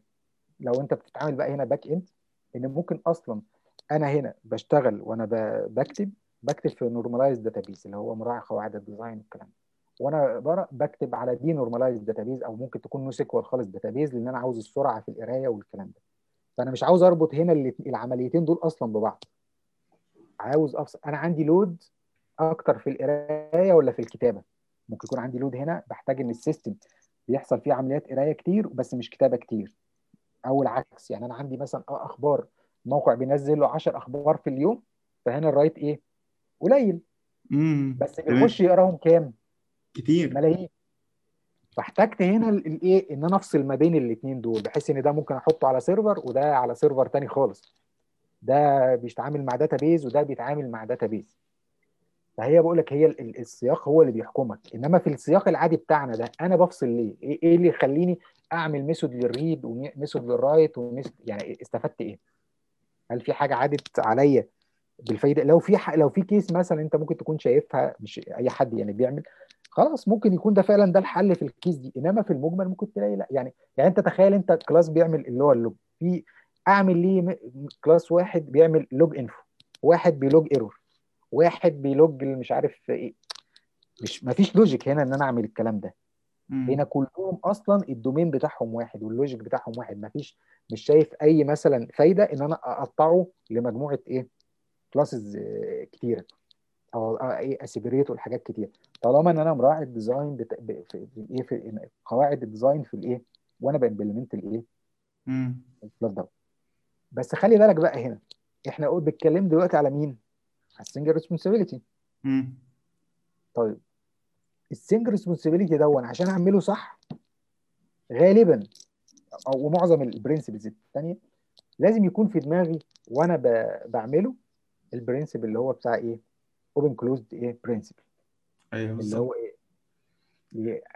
لو انت بتتعامل بقى هنا باك اند، ان ممكن اصلا انا هنا بشتغل وانا بكتب بكتب في نورمالايز داتابيز اللي هو مراعي قواعد الديزاين والكلام ده، وانا بقرا بكتب على دي نورمالايز داتابيز او ممكن تكون نو سيكوال خالص داتابيز، لان انا عاوز السرعه في القرايه والكلام ده. فانا مش عاوز اربط هنا العمليتين دول اصلا ببعض. عاوز افصل انا عندي لود اكتر في القرايه ولا في الكتابه. ممكن يكون عندي لود هنا بحتاج ان السيستم بيحصل فيه عمليات قرايه كتير بس مش كتابه كتير، او العكس. يعني انا عندي مثلا اخبار، موقع بينزل له عشر اخبار في اليوم، فهنا الرايت ايه قليل بس بيخش يقراهم كام؟ كتير، ملايين. فاحتجت هنا الايه ان انا افصل ما بين الاثنين دول، بحيث ان ده ممكن احطه على سيرفر وده على سيرفر تاني خالص، ده بيتعامل مع داتابيز وده بيتعامل مع داتابيز. فهي بقول لك هي السياق هو اللي بيحكمك، انما في السياق العادي بتاعنا ده انا بفصل ليه؟ ايه اللي يخليني اعمل ميثود للريد وميثود للرايت وميثود، يعني استفدت ايه؟ هل في حاجه عادت عليا بالفايده؟ لو في ح... لو في كيس مثلا انت ممكن تكون شايفها، مش اي حد يعني بيعمل، خلاص ممكن يكون ده فعلا ده الحل في الكيس دي، انما في المجمل ممكن تلاقي لا. يعني يعني انت تخيل انت كلاس بيعمل اللي هو اللوج، في اعمل ليه كلاس واحد بيعمل لوج انفو، واحد بيلوج ايرور، واحد بيلوج مش عارف ايه، مش مفيش لوجيك هنا ان انا اعمل الكلام ده. مم. هنا كلهم اصلا الدومين بتاعهم واحد واللوجيك بتاعهم واحد، مفيش مش شايف اي مثلا فايده ان انا اقطعه لمجموعه ايه كلاسز كتيره او ايه اسيبريت والحاجات كتير، طالما ان انا مراعي الديزاين بت... ب... في ايه في قواعد الديزاين في الايه وانا بامبلمنت الايه امم الكلاس ده. بس خلي بالك بقى هنا احنا بنتكلم دلوقتي على مين؟ على السنجل ريسبونسابيلتي. امم طيب السنجل ريسبونسابيلتي دون عشان اعمله صح غالبا او معظم البرنسبلز الثانيه لازم يكون في دماغي وانا ب... بعمله البرنسبل اللي هو بتاع ايه اوبن كلوزد ايه برنسبل. ايوه اللي هو ايه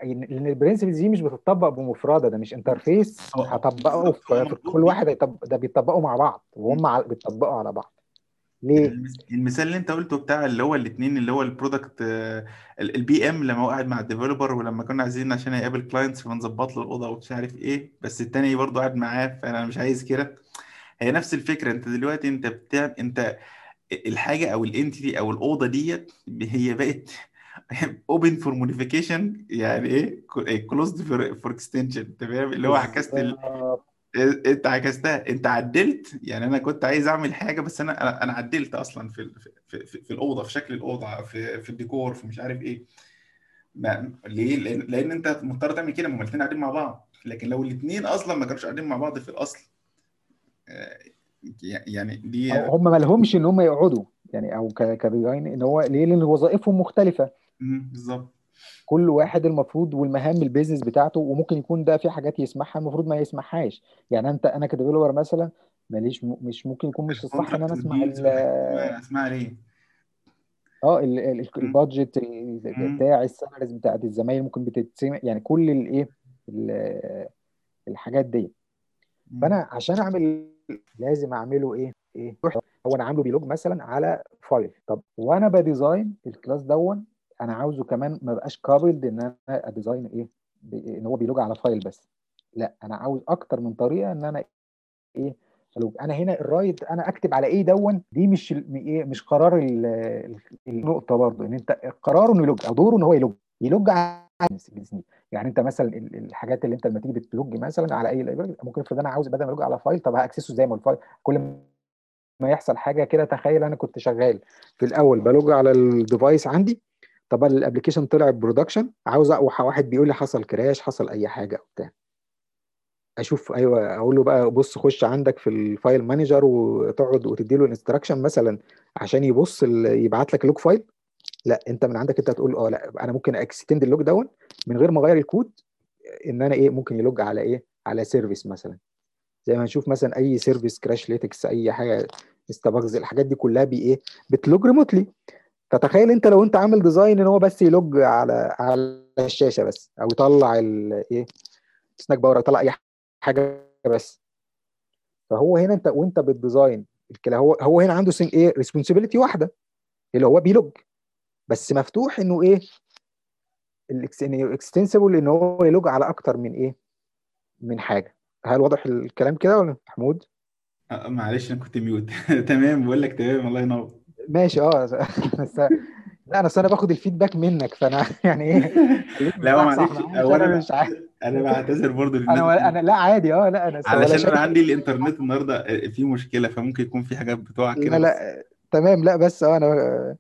لان البرنسبلز دي مش بتطبق بمفرده، ده مش انترفيس هطبقه في كل واحد هيطبق، ده بيطبقوا مع بعض وهم بيطبقوا على بعض. ليه؟ المثال اللي انت قلته بتاع اللي هو الاثنين اللي هو البرودكت البي ام لما قاعد مع الديفلوبر، ولما كنا عايزين عشان هيقابل كلاينتس فنظبط له الاوضه ومش عارف ايه، بس الثاني برضه قاعد معاه، فانا مش عايز كده. هي نفس الفكره. انت دلوقتي انت بتعمل انت الحاجه او الانتيتي او الاوضه ديت هي بقت اوبن فور موديفيكيشن، يعني ايه كلوزد فور اكستنشن. تمام اللي هو عكست ال... انت عكستها، انت عدلت. يعني انا كنت عايز اعمل حاجه بس انا انا عدلت اصلا في في في الاوضه، في شكل الاوضه، في في الديكور، في مش عارف ايه. ما... ليه؟ لان, لأن انت مضطر تعمل كده، ما الاثنين قاعدين مع بعض. لكن لو الاثنين اصلا ما كانوش قاعدين مع بعض في الاصل، يعني دي هم ما لهمش ان هم يقعدوا، يعني او كديزاين ان هو ليه؟ لان وظائفهم مختلفه. امم بالظبط. كل واحد المفروض والمهام البيزنس بتاعته، وممكن يكون ده في حاجات يسمعها المفروض ما يسمعهاش. يعني انت انا كديفلوبر مثلا ماليش م... مش ممكن يكون مش الصح ان انا اسمع ال اسمع ليه اه البادجت بتاع السالاريز بتاعت الزمايل ممكن بتتسمع، يعني كل الايه الحاجات دي. فانا عشان اعمل لازم اعمله ايه ايه هو انا عامله بيلوج مثلا على فايل. طب وانا بديزاين الكلاس دون انا عاوزه كمان ما بقاش كابلد ان انا اديزاين ايه ان هو بيلوج على فايل بس، لا انا عاوز اكتر من طريقه ان انا ايه فلو انا هنا الرايت انا اكتب على ايه دون دي مش ايه مش قرار النقطه برضو ان انت قراره انه يلوج او دوره ان هو يلوج يلوج على يعني انت مثلا الحاجات اللي انت لما تيجي بتلوج مثلا على اي لايبراري ممكن افرض انا عاوز بدل ما الوج على فايل طب هاكسسه زي ما الفايل كل ما يحصل حاجه كده. تخيل انا كنت شغال في الاول بلوج على الديفايس عندي طب الابلكيشن طلع برودكشن عاوز اقوى واحد بيقول لي حصل كراش حصل اي حاجه وبتاع اشوف ايوه اقول له بقى بص خش عندك في الفايل مانجر وتقعد وتدي له انستراكشن مثلا عشان يبص يبعت لك لوج فايل. لا انت من عندك انت هتقول اه لا انا ممكن اكستند اللوج داون من غير ما اغير الكود ان انا ايه ممكن يلوج على ايه على سيرفيس مثلا زي ما نشوف مثلا اي سيرفيس كراش ليتكس اي حاجه استباكز الحاجات دي كلها بي ايه بتلوج ريموتلي. فتخيل انت لو انت عامل ديزاين ان هو بس يلوج على على الشاشه بس او يطلع الايه سناك باور يطلع اي حاجه بس. فهو هنا انت وانت بالديزاين الكلا هو هو هنا عنده سين ايه ريسبونسابيلتي واحده اللي هو بيلوج بس مفتوح انه ايه الاكستنسبل ان هو يلوج على اكتر من ايه من حاجه. هل واضح الكلام كده ولا محمود؟ معلش انا كنت ميوت. تمام بقول لك تمام الله ينور ماشي اه بس لا انا انا باخد الفيدباك منك فانا يعني ايه لا معلش انا مش عارف انا بعتذر برضه انا انا لا عادي اه لا انا علشان انا عندي الانترنت النهارده فيه مشكله فممكن يكون في حاجات بتقع كده. لا لا تمام لا بس اه انا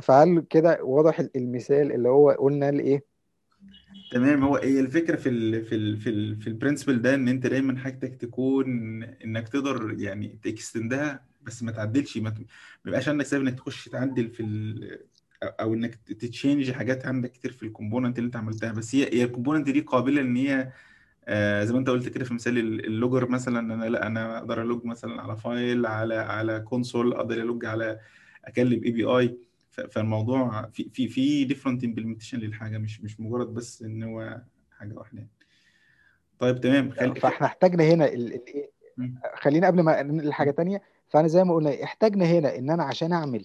فعل كده واضح المثال اللي هو قلنا لايه تمام. هو ايه الفكره في ال في ال في ال في البرنسبل ده ان انت دايما حاجتك تكون انك تقدر يعني تكستندها بس ما تعدلش ما يبقاش عندك سبب انك تخش تعدل في او انك تتشينج حاجات عندك كتير في الكومبوننت اللي انت عملتها. بس هي هي الكومبوننت دي قابله ان هي آه زي ما انت قلت كده في مثال اللوجر مثلا انا لا انا اقدر الوج مثلا على فايل على على كونسول اقدر الوج على اكلم اي بي اي. فالموضوع في في في ديفرنت امبلمنتيشن للحاجه مش مش مجرد بس ان هو حاجه واحده. طيب تمام خل... فاحنا احتاجنا هنا الايه خلينا قبل ما ننقل لحاجه ثانيه فانا زي ما قلنا احتاجنا هنا ان انا عشان اعمل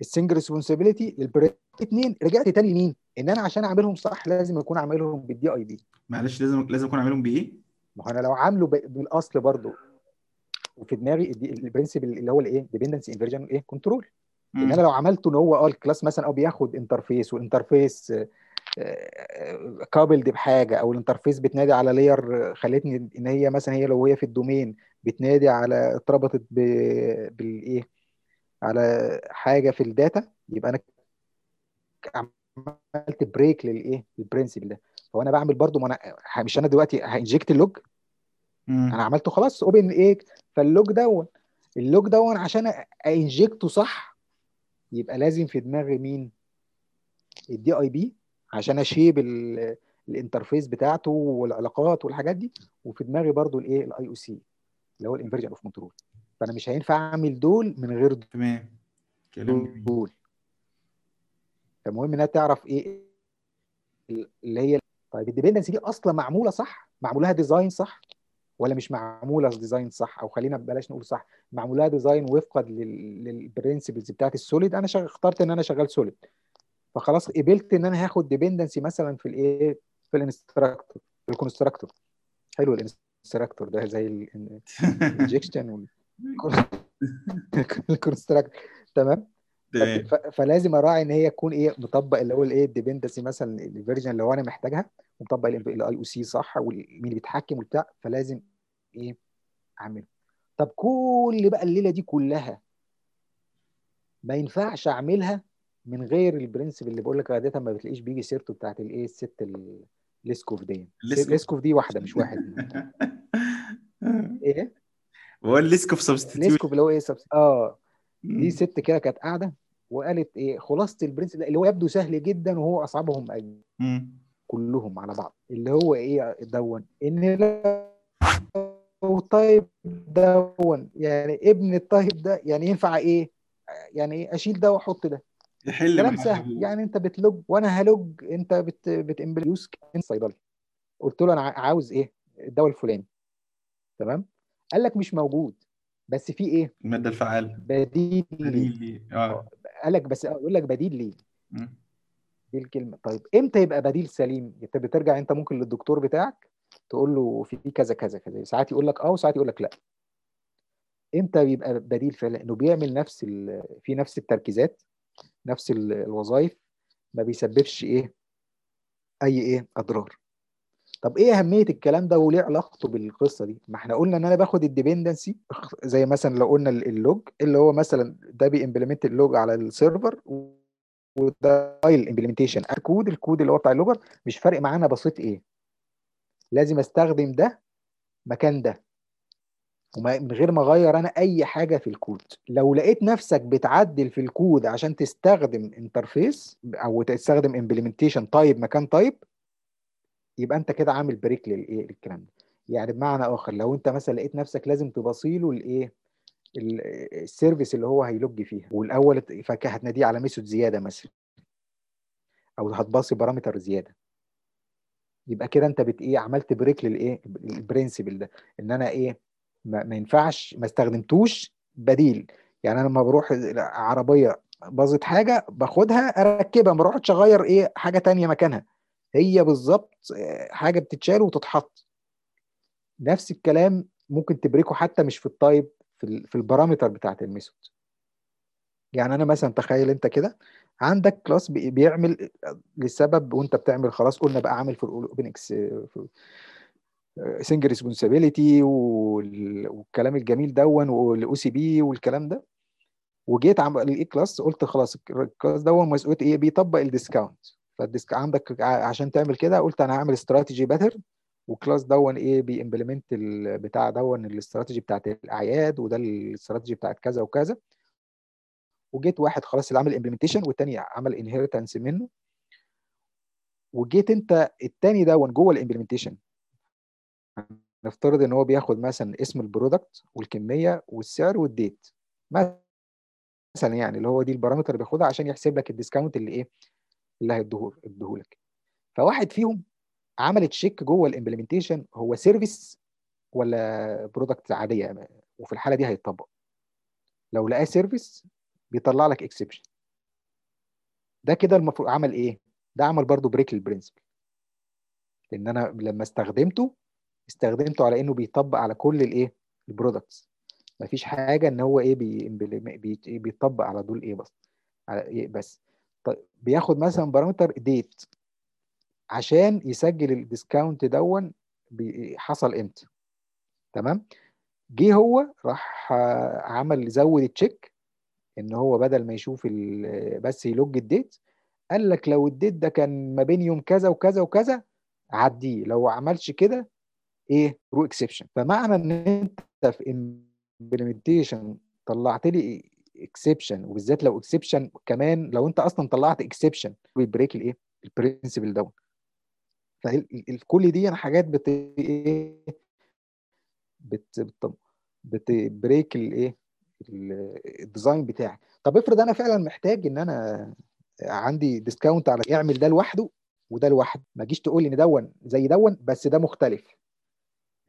السنجل ريسبونسابيلتي للبريت اتنين رجعت تاني مين ان انا عشان اعملهم صح لازم اكون عاملهم بالدي اي بي. معلش لازم لازم اكون عاملهم بايه؟ ما انا لو عامله بالاصل برضو وفي دماغي البرنسبل اللي هو الايه ديبندنسي انفيرجن ايه كنترول ان انا لو عملته ان هو اه الكلاس مثلا او بياخد انترفيس والانترفيس كابلد بحاجه او الانترفيس بتنادي على لاير خلتني ان هي مثلا هي لو هي في الدومين بتنادي على اتربطت بالايه على حاجه في الداتا يبقى انا عملت بريك للايه للبرنسبل ده. هو انا بعمل برده ما انا مش انا دلوقتي هانجكت اللوج انا عملته خلاص اوبن ايه فاللوج داون اللوج داون عشان انجكته صح يبقى لازم في دماغي مين الدي اي بي عشان اشيب الانترفيس بتاعته والعلاقات والحاجات دي وفي دماغي برضو الايه الاي او سي اللي هو الانفيرجن اوف كنترول. فانا مش هينفع اعمل دول من غير دول. تمام كلام دول. فالمهم انها تعرف ايه اللي هي طيب الديبندنسي دي اصلا معموله صح معمولها ديزاين صح ولا مش معموله ديزاين صح او خلينا بلاش نقول صح معمولها ديزاين وفقا للبرنسبلز بتاعت السوليد. انا شغل اخترت ان انا شغال سوليد فخلاص قبلت ان انا هاخد ديبندنسي مثلا في الايه في الانستراكتور في الكونستراكتور. حلو الانستراكتور ده زي الانجكشن والكونستراكتور تمام. فلازم اراعي ان هي تكون ايه مطبق اللي هو الايه الديبندنسي مثلا الفيرجن اللي هو انا محتاجها ومطبق الاي او سي صح ومين اللي بيتحكم وبتاع فلازم ايه اعمله. طب كل بقى الليله دي كلها ما ينفعش اعملها من غير البرنسبل اللي بقول لك عاده ما بتلاقيش بيجي سيرته بتاعت الايه الست الليسكوف دي. الليسكوف دي واحده مش واحد ايه هو الليسكوف سبستيتيوت الليسكوف اللي هو ايه سبستيتيوت اه دي ست كده كانت قاعده وقالت ايه خلاصه البرنسبل اللي هو يبدو سهل جدا وهو اصعبهم اي كلهم على بعض اللي هو ايه دون ان لو طيب دون يعني ابن الطيب ده يعني ينفع ايه يعني ايه اشيل ده واحط ده كلام سهل يعني انت بتلوج وانا هلوج انت بت بتامبليوس صيدلي قلت له انا عاوز ايه الدواء الفلاني تمام قال لك مش موجود بس في ايه الماده الفعاله بديل ليه اه قال لك بس اقول لك بديل ليه دي الكلمه. طيب امتى يبقى بديل سليم؟ انت بترجع انت ممكن للدكتور بتاعك تقول له في كذا كذا كذا، ساعات يقول لك اه وساعات يقول لك لا. امتى بيبقى بديل فعلا؟ انه بيعمل نفس في نفس التركيزات، نفس الوظائف، ما بيسببش ايه اي ايه اضرار. طب ايه اهميه الكلام ده وليه علاقته بالقصه دي؟ ما احنا قلنا ان انا باخد الديبندنسي زي مثلا لو قلنا اللوج اللي هو مثلا ده بيمبلمنت اللوج على السيرفر، وده الامبلمنتيشن الكود الكود اللي هو بتاع اللوجر، مش فارق معانا بسيط ايه، لازم استخدم ده مكان ده ومن غير ما اغير انا اي حاجه في الكود. لو لقيت نفسك بتعدل في الكود عشان تستخدم انترفيس او تستخدم امبلمنتيشن تايب مكان تايب، يبقى انت كده عامل بريك للايه الكلام ده. يعني بمعنى اخر لو انت مثلا لقيت نفسك لازم تبصيله الايه السيرفيس اللي هو هيلوج فيها، والاول هتناديه على ميثود زياده مثلا، او هتباصي بارامتر زياده، يبقى كده انت بت ايه عملت بريك للايه البرنسبل ده، ان انا ايه ما, ما ينفعش ما استخدمتوش بديل. يعني انا لما بروح عربيه باظت حاجه باخدها اركبها، ما اروحش اغير ايه حاجه ثانيه مكانها، هي بالظبط حاجه بتتشال وتتحط. نفس الكلام ممكن تبريكه حتى مش في التايب، في في البارامتر بتاعت الميثود. يعني انا مثلا تخيل انت كده عندك كلاس بيعمل لسبب، وانت بتعمل خلاص قلنا بقى عامل في الاوبن اكس سنجل ريسبونسابيلتي والكلام الجميل دون والاو سي بي والكلام ده، وجيت عم لقيت كلاس قلت خلاص الكلاس دون مسؤوليه ايه بيطبق الديسكاونت، فالديسك عندك عشان تعمل كده قلت انا هعمل استراتيجي باترن، وكلاس دون ايه بيمبلمنت بتاع دون الاستراتيجي بتاعت الاعياد، وده الاستراتيجي بتاعت كذا وكذا. وجيت واحد خلاص اللي عمل امبلمنتيشن والتاني عمل انهيرتنس منه، وجيت انت التاني دون جوه الامبلمنتيشن نفترض ان هو بياخد مثلا اسم البرودكت والكميه والسعر والديت مثلا، يعني اللي هو دي البارامتر اللي بياخدها عشان يحسب لك الديسكاونت اللي ايه اللي هيديهولك. فواحد فيهم عمل تشيك جوه الامبلمنتيشن هو سيرفيس ولا برودكت عاديه، وفي الحاله دي هيتطبق. لو لقاه سيرفيس بيطلع لك اكسبشن، ده كده المفروض عمل ايه؟ ده عمل برضو بريك للبرنسبل، لان انا لما استخدمته استخدمته على انه بيطبق على كل الايه البرودكتس، مفيش حاجه ان هو ايه بي بي بيطبق على دول ايه بس على إيه بس. طيب بياخد مثلا بارامتر ديت عشان يسجل الديسكاونت دون حصل امتى، تمام. جه هو راح عمل زود التشيك ان هو بدل ما يشوف بس يلوج الديت قال لك لو الديت ده كان ما بين يوم كذا وكذا وكذا عديه، لو عملش كده ايه ثرو اكسبشن. فمعنى ان انت في امبلمنتيشن طلعت لي اكسبشن، وبالذات لو اكسبشن كمان لو انت اصلا طلعت اكسبشن بيبريك الايه البرنسبل دون. فكل دي حاجات بت ايه بت بتبريك الايه الديزاين بتاعك. طب افرض انا فعلا محتاج ان انا عندي ديسكاونت على اعمل ده لوحده وده لوحده، ما تجيش تقول لي ان دون زي دون بس ده مختلف،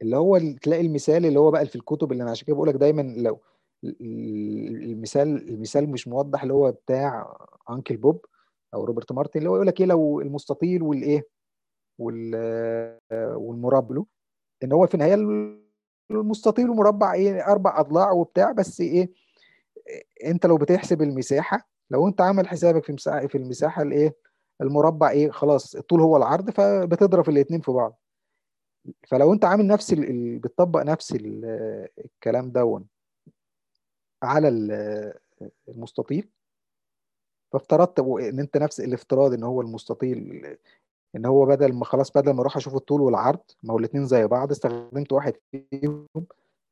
اللي هو تلاقي المثال اللي هو بقى في الكتب اللي انا عشان كده بقول لك دايما لو المثال المثال مش موضح اللي هو بتاع انكل بوب او روبرت مارتن، اللي هو يقول لك ايه لو المستطيل والايه والمربع له، ان هو في النهايه المستطيل والمربع ايه اربع اضلاع وبتاع، بس ايه انت لو بتحسب المساحه لو انت عامل حسابك في مساحه في المساحه الايه المربع ايه خلاص الطول هو العرض، فبتضرب الاثنين في بعض. فلو انت عامل نفس ال... بتطبق نفس ال... الكلام دون على المستطيل، فافترضت ان انت نفس الافتراض ان هو المستطيل ان هو بدل ما خلاص بدل ما اروح اشوف الطول والعرض ما هو الاثنين زي بعض استخدمت واحد فيهم،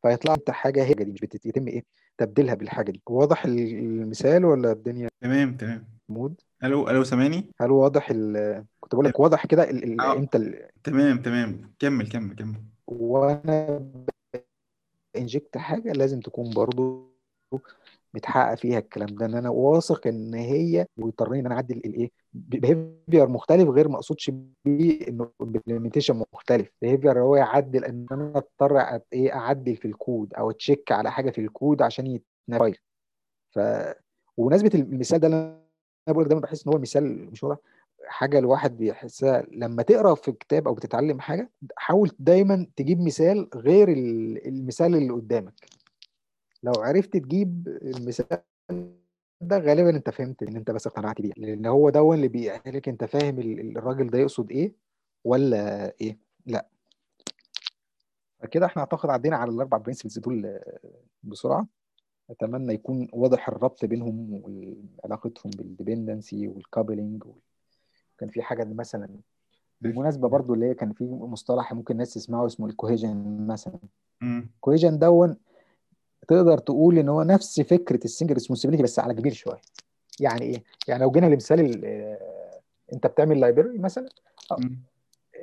فيطلع انت حاجه هي دي مش بتتم ايه تبديلها بالحاجه دي. واضح المثال ولا الدنيا؟ تمام تمام. محمود الو الو سامعني؟ هل واضح ال... كنت بقول لك واضح كده ال... انت ال... تمام تمام كمل كمل كمل. وانا انجكت حاجه لازم تكون برضو بتحقق فيها الكلام ده، ان انا واثق ان هي بيضطرني ان انا اعدل الايه بيهيفير مختلف، غير ما اقصدش بيه انه امبلمنتيشن مختلف، بيهيفير هو يعدل ان انا اضطر ايه اعدل في الكود او اتشيك على حاجه في الكود عشان يتنفذ. ف وبمناسبه المثال ده اللي انا بقول لك دايما بحس ان هو مثال مش واضح، حاجه الواحد بيحسها لما تقرا في كتاب او بتتعلم حاجه، حاول دايما تجيب مثال غير المثال اللي قدامك. لو عرفت تجيب المثال ده غالبا انت فهمت ان انت بس اقتنعت بيه، لان هو ده اللي بيقولك انت فاهم الراجل ده يقصد ايه ولا ايه. لا كده احنا اعتقد عدينا على الاربع برنسبلز دول بسرعه. اتمنى يكون واضح الربط بينهم وعلاقتهم بالديبندنسي والكابلنج. كان في حاجه مثلا بالمناسبه برضو اللي هي كان في مصطلح ممكن الناس تسمعه اسمه الكوهيجن مثلا. الكوهيجن دون تقدر تقول ان هو نفس فكره السنجل ريسبونسبيلتي بس على كبير شويه. يعني ايه؟ يعني لو جينا لمثال انت بتعمل لايبراري مثلا،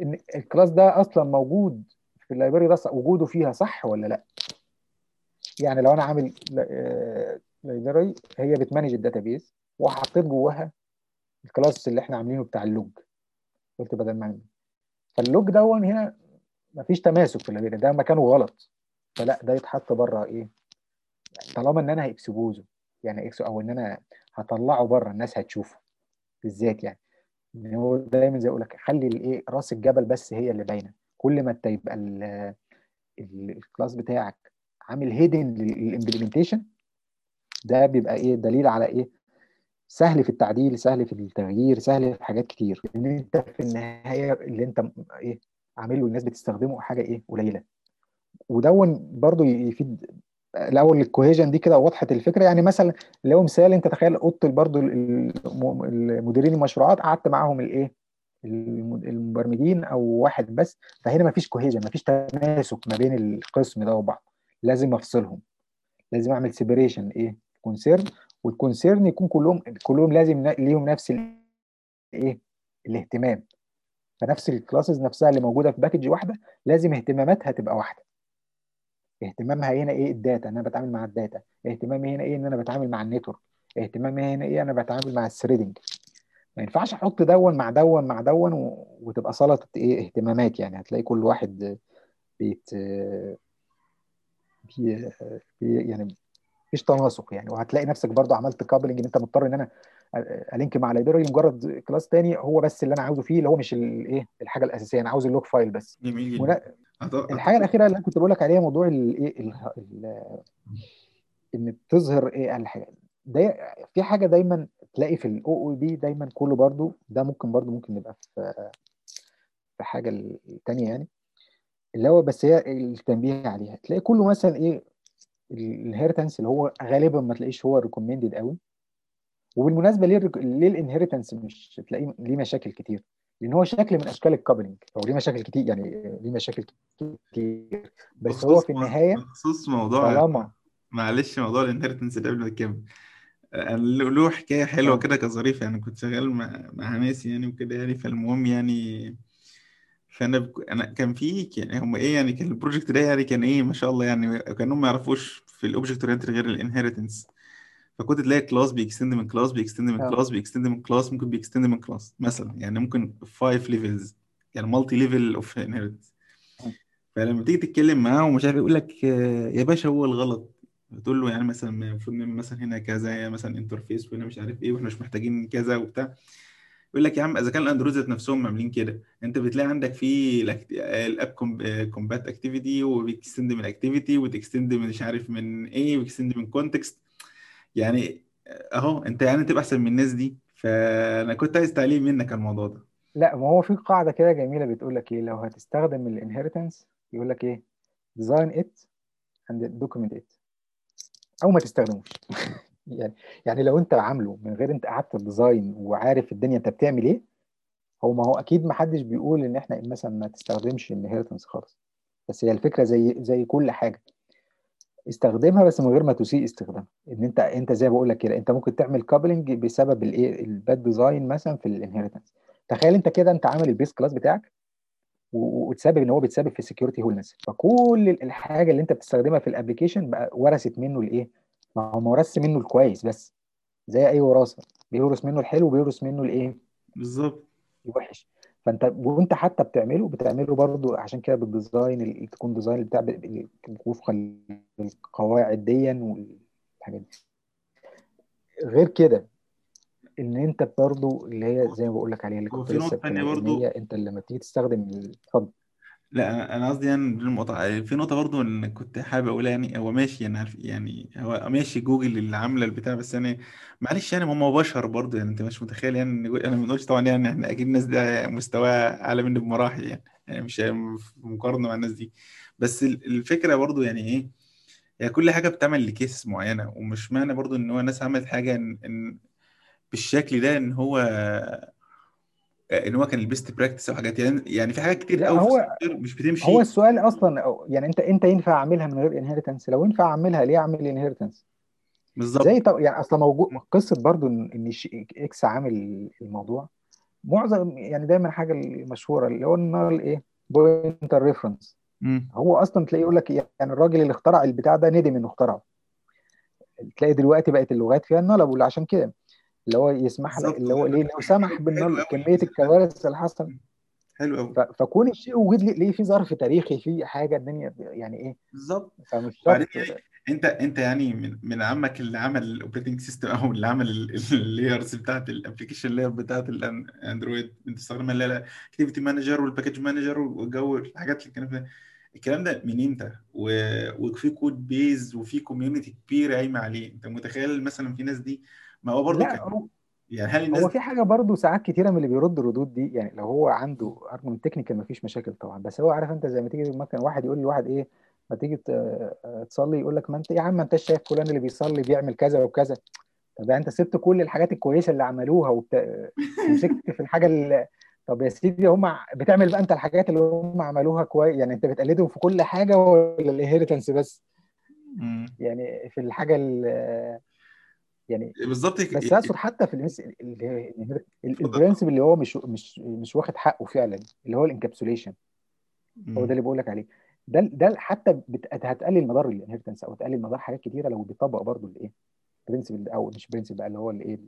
ان الكلاس ده اصلا موجود في اللايبراري ده وجوده فيها صح ولا لا. يعني لو انا عامل لايبراري هي بتمانج الداتابيز وحطيت جواها الكلاس اللي احنا عاملينه بتاع اللوج، قلت بدل ما فاللوج دون هنا مفيش تماسك في اللايبراري ده مكانه غلط، فلا ده يتحط بره. ايه طالما ان انا هاكسبوزه يعني اكسو او ان انا هطلعه بره الناس هتشوفه بالذات. يعني هو دايما زي اقول لك خلي الايه راس الجبل بس هي اللي باينه. كل ما تبقى الكلاس بتاعك عامل هيدن للامبلمنتيشن ده بيبقى ايه دليل على ايه سهل في التعديل، سهل في التغيير، سهل في حاجات كتير، ان انت في النهايه اللي انت ايه عامله والناس بتستخدمه حاجه ايه قليله. ودون برضو يفيد الاول الكوهيجن دي كده وضحت الفكره. يعني مثلا لو مثال انت تخيل اوضه برضو المديرين المشروعات قعدت معاهم الايه المبرمجين او واحد بس، فهنا مفيش كوهيجن، مفيش تماسك ما بين القسم ده وبعض، لازم افصلهم، لازم اعمل سيبريشن ايه كونسيرن، والكونسيرن يكون كلهم كلهم لازم ليهم نفس الايه الاهتمام. فنفس الكلاسز نفسها اللي موجوده في باكج واحده لازم اهتماماتها تبقى واحده. اهتمامها هنا ايه الداتا، انا بتعامل مع الداتا. اهتمامي هنا ايه ان انا بتعامل مع النتورك. اهتمامي هنا ايه انا بتعامل مع الثريدنج. ما ينفعش احط دون مع دون مع دون وتبقى سلطه ايه اهتمامات. يعني هتلاقي كل واحد بيت بي يعني مفيش تناسق يعني. وهتلاقي نفسك برضو عملت كابلنج ان انت مضطر ان انا الينك مع لايبراري مجرد كلاس تاني هو بس اللي انا عاوزه فيه اللي هو مش الايه الحاجه الاساسيه، انا عاوز اللوج فايل بس. جميل. الحاجه الاخيره اللي انا كنت بقول لك عليها موضوع الايه ان بتظهر ايه الحاجه ده. في حاجه دايما تلاقي في الاو او بي دايما كله برضو ده ممكن برضو ممكن نبقى في في حاجه الثانيه يعني اللي هو بس هي التنبيه عليها. تلاقي كله مثلا ايه الانهيرتنس اللي هو غالبا ما تلاقيش هو ريكومندد قوي. وبالمناسبه ليه ليه الانهيرتنس مش تلاقيه ليه مشاكل كتير؟ لان هو شكل من اشكال الكابلنج او ليه مشاكل كتير يعني ليه مشاكل كتير بس هو في النهايه بخصوص موضوع معلش موضوع الانهيرتنس اللي قبل ما اكمل له حكايه حلوه كده كظريفه. يعني كنت شغال مع مع ناسي يعني وكده يعني فالمهم يعني فانا بك... انا كان في يعني هم ايه يعني كان البروجكت ده يعني كان ايه ما شاء الله يعني كانهم ما يعرفوش في الاوبجكت اورينتد غير الانهيرتنس. فكنت تلاقي كلاس بيكستند من كلاس بيكستند من كلاس بيكستند من كلاس ممكن بيكستند من كلاس مثلا يعني ممكن خمسة ليفلز يعني مالتي ليفل اوف انهيرتنس. فلما تيجي تتكلم معاه ومش عارف يقول لك يا باشا هو الغلط، تقول له يعني مثلا المفروض مثلا هنا كذا هي مثلا انترفيس وهنا مش عارف ايه واحنا مش محتاجين كذا وبتاع. يقول لك يا عم اذا كان الاندرويد ذات نفسهم عاملين كده انت بتلاقي عندك في الاب كومبات اكتيفيتي وبيكستند من اكتيفيتي وتكستند من مش عارف من ايه وبيكستند من كونتكست. يعني اهو انت يعني تبقى احسن من الناس دي. فانا كنت عايز تعليم منك على الموضوع ده. لا ما هو في قاعده كده جميله بتقول لك ايه لو هتستخدم الانهيرتنس يقول لك ايه ديزاين ات اند دوكيمنت ات او ما تستخدموش. يعني يعني لو انت عامله من غير انت قعدت الديزاين وعارف الدنيا انت بتعمل ايه، هو ما هو اكيد ما حدش بيقول ان احنا مثلا ما تستخدمش الانهيرتنس خالص، بس هي الفكره زي زي كل حاجه استخدمها بس من غير ما تسيء استخدامها. ان انت انت زي ما بقول لك كده انت ممكن تعمل كابلنج بسبب الايه الباد ديزاين مثلا في الانهيرتنس. تخيل انت كده انت عامل البيس كلاس بتاعك وتسبب ان هو بيتسبب في سكيورتي هولنس، فكل الحاجه اللي انت بتستخدمها في الابلكيشن بقى ورثت منه الايه ما هو ورث منه الكويس بس زي اي وراثه بيورث منه الحلو وبيورث منه الايه بالظبط الوحش. فانت وانت حتى بتعمله بتعمله برضو عشان كده بالديزاين تكون ديزاين بتاع وفقا للقواعد دي والحاجات دي. غير كده ان انت برضو اللي هي زي ما بقول لك عليها اللي كنت لسه هي انت لما تيجي تستخدم اتفضل. لا انا قصدي يعني بالمقاطعه في نقطه برضو ان كنت حابب اقولها، يعني هو ماشي يعني يعني هو ماشي جوجل اللي عامله البتاع، بس يعني معلش يعني هم بشر برضو، يعني انت مش متخيل يعني انا ما بنقولش طبعا يعني احنا اكيد الناس ده مستواه اعلى مني بمراحل يعني، يعني مش مقارنه مع الناس دي، بس الفكره برضو يعني ايه يعني كل حاجه بتعمل لكيس معينه، ومش معنى برضو ان هو الناس عملت حاجه ان, إن بالشكل ده ان هو ان هو كان البيست براكتس وحاجات يعني، يعني في حاجات كتير قوي مش بتمشي. هو السؤال اصلا يعني انت انت ينفع اعملها من غير انهيرتنس؟ لو ينفع اعملها ليه اعمل انهيرتنس بالظبط؟ زي طب يعني اصلا موجود قصه برضو ان اكس عامل الموضوع معظم يعني دايما حاجه المشهوره اللي هو النال ايه بوينتر ريفرنس، هو اصلا تلاقيه يقول لك يعني الراجل اللي اخترع البتاع ده ندم انه اخترعه، تلاقي دلوقتي بقت اللغات فيها النال عشان كده اللي هو يسمح لك اللي هو ليه لو سمح بالنال كميه الكوارث اللي حصلت. حلو قوي. فكون الشيء وجد ليه في ظرف تاريخي في حاجه الدنيا يعني ايه بالظبط. انت انت يعني من من عمك اللي عمل الاوبريتنج سيستم او اللي عمل اللايرز بتاعت الابلكيشن لاير بتاعت الاندرويد، انت استخدمها لا لا اكتيفيتي مانجر والباكج مانجر والجو الحاجات اللي كان فيها الكلام ده من امتى، وفي كود بيز وفي كوميونتي كبيره قايمه عليه. انت متخيل مثلا في ناس دي ما هو برضه كان يعني هل الناس هو في حاجه برضه ساعات كتيره من اللي بيرد الردود دي يعني لو هو عنده ارقام تكنيكال مفيش مشاكل طبعا، بس هو عارف انت زي ما تيجي مثلا واحد يقول لواحد ايه ما تيجي تصلي يقول لك ما انت يا عم ما انت شايف فلان اللي بيصلي بيعمل كذا وكذا، طب انت سبت كل الحاجات الكويسه اللي عملوها ومسكت في الحاجه اللي طب يا سيدي هم بتعمل بقى انت الحاجات اللي هم عملوها كويس يعني انت بتقلدهم في كل حاجه ولا الانهيرتنس بس م. يعني في الحاجه اللي يعني بالظبط بس اقصد حتى في المس... البرنسبل اللي هو مش مش مش واخد حقه فعلا اللي هو الانكابسوليشن، هو ده اللي بقول لك عليه، ده ده حتى بت... هتقلل مدار الانهيرتنس او تقلل مدار حاجات كتيره لو بيطبق برضو الايه برنسبل او مش برنسبل اللي هو الايه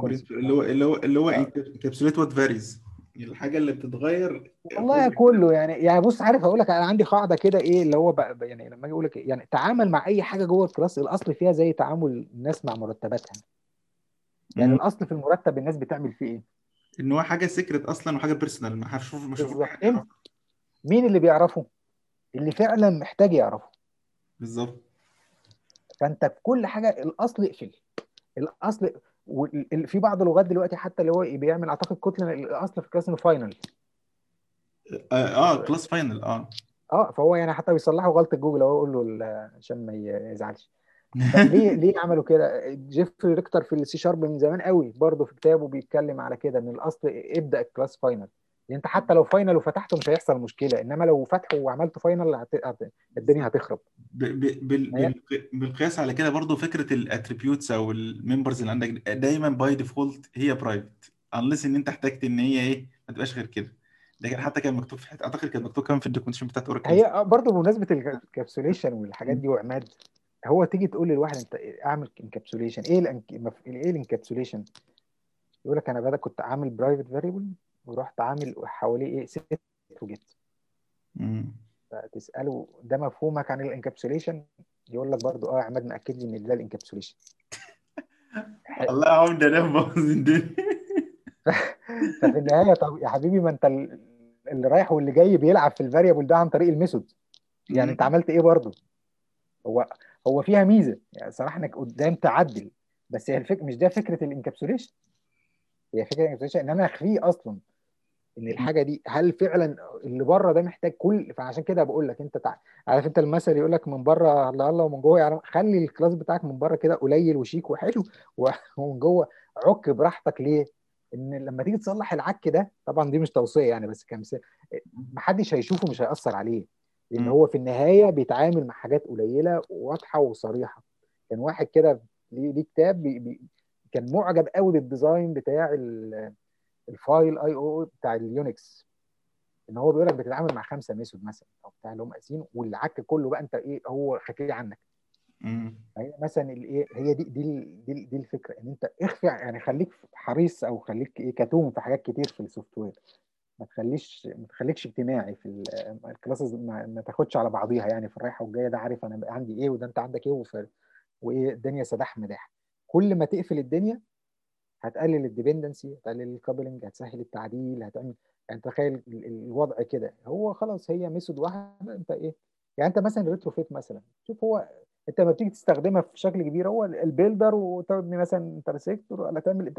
اللي هو اللي هو اللي هو انكابسوليت وات فاريز الحاجه اللي بتتغير والله كله يعني. يعني بص عارف هقول لك انا عندي قاعده كده ايه اللي هو بقى يعني لما اجي اقول لك يعني تعامل مع اي حاجه جوه الكلاس الاصل فيها زي تعامل الناس مع مرتباتها يعني مم. الاصل في المرتب الناس بتعمل فيه ايه ان هو حاجه سيكريت اصلا وحاجه بيرسونال ما حدش يشوف مشوف حاجه، مين اللي بيعرفه اللي فعلا محتاج يعرفه بالظبط. فانت في كل حاجه الاصل اقفل الاصل، وفي بعض اللغات دلوقتي حتى اللي هو بيعمل اعتقد كوتلين الاصل في كلاس انه فاينل اه كلاس فاينل اه اه فهو يعني حتى بيصلحوا غلطه جوجل اهو يقول له عشان ما يزعلش. ليه ليه عملوا كده؟ جيفري ريكتر في السي شارب من زمان قوي برضه في كتابه بيتكلم على كده ان الاصل ابدا الكلاس فاينل، لان انت حتى لو فاينل وفتحته مش هيحصل مشكله، انما لو فتحه وعملته فاينل هت... الدنيا هتخرب ب... ب... بال... بالقياس على كده برضو فكره الاتريبيوتس او الممبرز اللي عندك دايما باي ديفولت هي برايفت unless ان انت احتجت ان هي ايه ما تبقاش غير كده. لكن حتى كان مكتوب في اعتقد كان مكتوب كمان في الدوكيومنتيشن بتاعت اوراكل هي برضو بمناسبه الكابسوليشن والحاجات دي وعماد هو تيجي تقول للواحد انت اعمل انكابسوليشن ايه الانك... ايه الانكابسوليشن يقول لك انا بدا كنت عامل برايفت فاريبل ورحت عامل حواليه ايه ست وجت امم فتساله ده مفهومك عن الانكابسوليشن يقول لك برضو اه يا عماد مأكد لي ان ده الانكابسوليشن. الله عمده ده بوزن دي. ففي النهايه طب يا حبيبي ما انت اللي رايح واللي جاي بيلعب في الفاريبل ده عن طريق الميثود يعني انت عملت ايه برضو. هو هو فيها ميزه يعني صراحه انك قدام تعدل، بس هي الفكره مش ده فكره الانكابسوليشن، هي فكره الانكابسوليشن ان انا اخفيه اصلا ان الحاجه دي هل فعلا اللي بره ده محتاج كل. فعشان كده بقول لك انت تع... عارف انت المثل يقول لك من بره الله الله ومن جوه يعني خلي الكلاس بتاعك من بره كده قليل وشيك وحلو و... ومن جوه عك براحتك. ليه؟ ان لما تيجي تصلح العك ده طبعا دي مش توصيه يعني بس كمثال محدش هيشوفه مش هيأثر عليه لان هو في النهايه بيتعامل مع حاجات قليله وواضحه وصريحه. كان واحد كده ليه, ليه كتاب بي... بي... كان معجب قوي بالديزاين بتاع ال... الفايل اي او بتاع اليونكس ان هو بيقول لك بتتعامل مع خمسه ميثود مثلا او بتاع اللي هم قاسين والعك كله بقى انت ايه هو حكي عنك امم مثلا الايه هي دي دي دي, دي الفكره ان انت اخفي يعني خليك حريص او خليك ايه كتوم في حاجات كتير في السوفت وير ما تخليش ما تخليكش اجتماعي في الكلاسز ما, ما تاخدش على بعضيها يعني في الرايحه والجايه ده عارف انا عندي ايه وده انت عندك ايه وايه الدنيا سداح مداح. كل ما تقفل الدنيا هتقلل الديبندنسي، هتقلل الكابلنج، هتسهل التعديل، هتعمل يعني تخيل الوضع كده. هو خلاص هي ميثود واحده انت ايه يعني انت مثلا ريتروفيت مثلا شوف هو انت لما بتيجي تستخدمها في شكل كبير هو البيلدر وتبني مثلا انترسيكتور ولا تعمل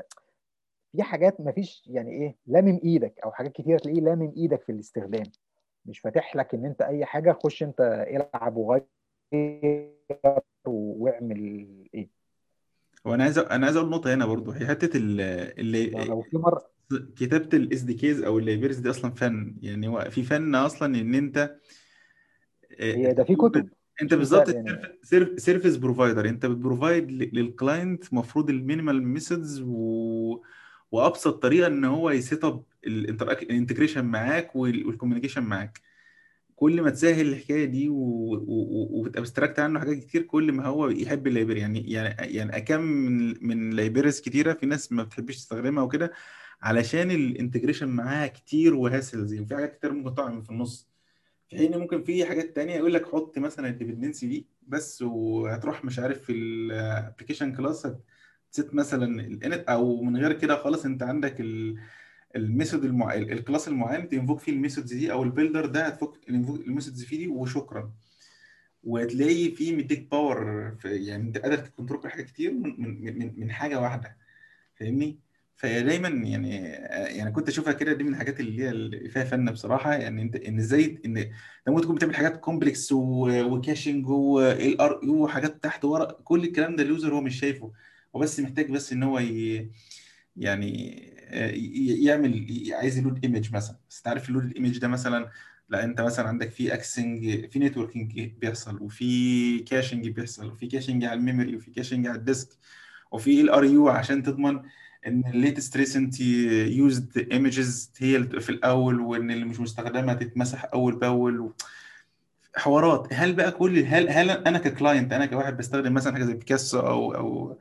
في حاجات ما فيش يعني ايه لامم ايدك او حاجات كتير تلاقيه لامم ايدك في الاستخدام، مش فاتح لك ان انت اي حاجه خش انت العب وغير واعمل ايه. هو انا عايز انا عايز اقول نقطه هنا برضو هي حته اللي لو في مره كتابه الاس دي كيز او اللايبرز دي اصلا فن، يعني هو في فن اصلا ان انت هي ده في كتب انت بالظبط يعني. سيرفيس بروفايدر انت بتبروفايد للكلاينت مفروض المينيمال ميثودز و... وابسط طريقه ان هو يسيت اب الانتجريشن معاك والكوميونيكيشن معاك. كل ما تسهل الحكايه دي وبتابستراكت عنه حاجات كتير كل ما هو يحب اللايبراري. يعني يعني يعني اكم من من لايبرز كتيره في ناس ما بتحبش تستخدمها وكده علشان الانتجريشن معاها كتير وهاسلز وفي حاجات كتير ممكن تقع في النص، في حين ممكن في حاجات تانية يقول لك حط مثلا الديبندنسي دي بس وهتروح مش عارف في الابلكيشن كلاس هتسيت مثلا او من غير كده خلاص انت عندك ال الميثود المع... الكلاس المعين تنفوك فيه الميثودز دي او البيلدر ده هتفك الميثودز فيه دي وشكرا، وهتلاقي فيه ميديك باور في... يعني انت قادر تكنترول حاجات كتير من... من من حاجه واحده فاهمني. فهي دايما يعني يعني كنت اشوفها كده دي من الحاجات اللي هي اللي فيها فن بصراحه، يعني انت ان ازاي ان انت ممكن تكون بتعمل حاجات كومبلكس وكاشنج وال ار يو وحاجات تحت ورا كل الكلام ده اليوزر هو مش شايفه، هو بس محتاج بس ان هو ي... يعني يعمل عايز يلود ايمج مثلا، بس تعرف اللود الايمج ده مثلا لا انت مثلا عندك في اكسنج في نتوركينج بيحصل وفي كاشنج بيحصل وفي كاشنج على الميموري وفي كاشنج على الديسك وفي الار يو عشان تضمن ان الليتست ريسنت يوزد ايمجز هي في الاول وان اللي مش مستخدمه تتمسح اول باول حوارات. هل بقى كل هل هل انا ككلاينت انا كواحد بستخدم مثلا حاجه زي بيكاسو او او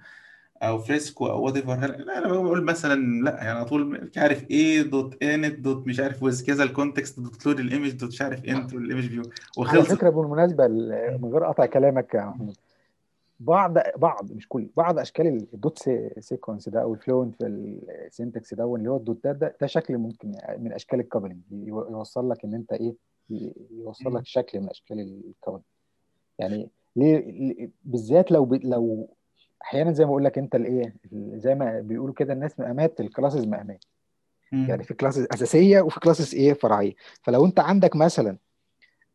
او فريسكو او وات ايفر، لا انا بقول مثلا لا يعني طول مش عارف ايه دوت انت دوت مش عارف ويز كذا الكونتكست دوت لود الايمج دوت مش عارف انت والايمج فيو وخلصت. على فكره بالمناسبه من غير قطع كلامك يا محمود، بعض بعض مش كل بعض اشكال الدوت سيكونس ده او الفلوينت في السنتكس ده اللي هو الدوت ده ده شكل ممكن من اشكال الكابلنج يوصل لك ان انت ايه يوصل لك شكل من اشكال الكابلنج. يعني ليه بالذات لو لو احيانا زي ما اقول لك انت الايه زي ما بيقولوا كده الناس مقامات الكلاسز مقامات، يعني في كلاسز اساسيه وفي كلاسز ايه فرعيه. فلو انت عندك مثلا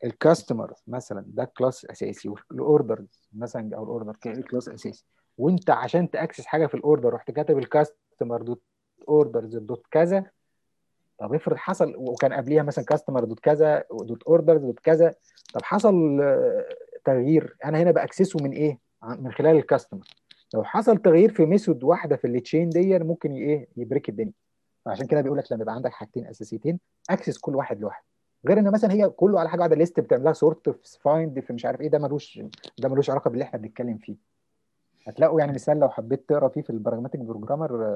الكاستمر مثلا ده كلاس اساسي والاوردرز مثلا او الاوردر كلاس اساسي، وانت عشان تاكسس حاجه في الاوردر رحت كاتب الكاستمر دوت اوردرز دوت كذا، طب افرض حصل وكان قبليها مثلا كاستمر دوت كذا دوت اوردرز دوت كذا، طب حصل تغيير انا هنا باكسسه من ايه من خلال الكاستمر. لو حصل تغيير في ميثود واحده في التشين دي ممكن ايه يبريك الدنيا. فعشان كده بيقول لك لما يبقى عندك حاجتين اساسيتين اكسس كل واحد لوحده، غير ان مثلا هي كله على حاجه واحده ليست بتعملها سورت في فايند في مش عارف ايه، ده ملوش ده ملوش علاقه باللي احنا بنتكلم فيه. هتلاقوا يعني مثال لو حبيت تقرا فيه في البراجماتيك بروجرامر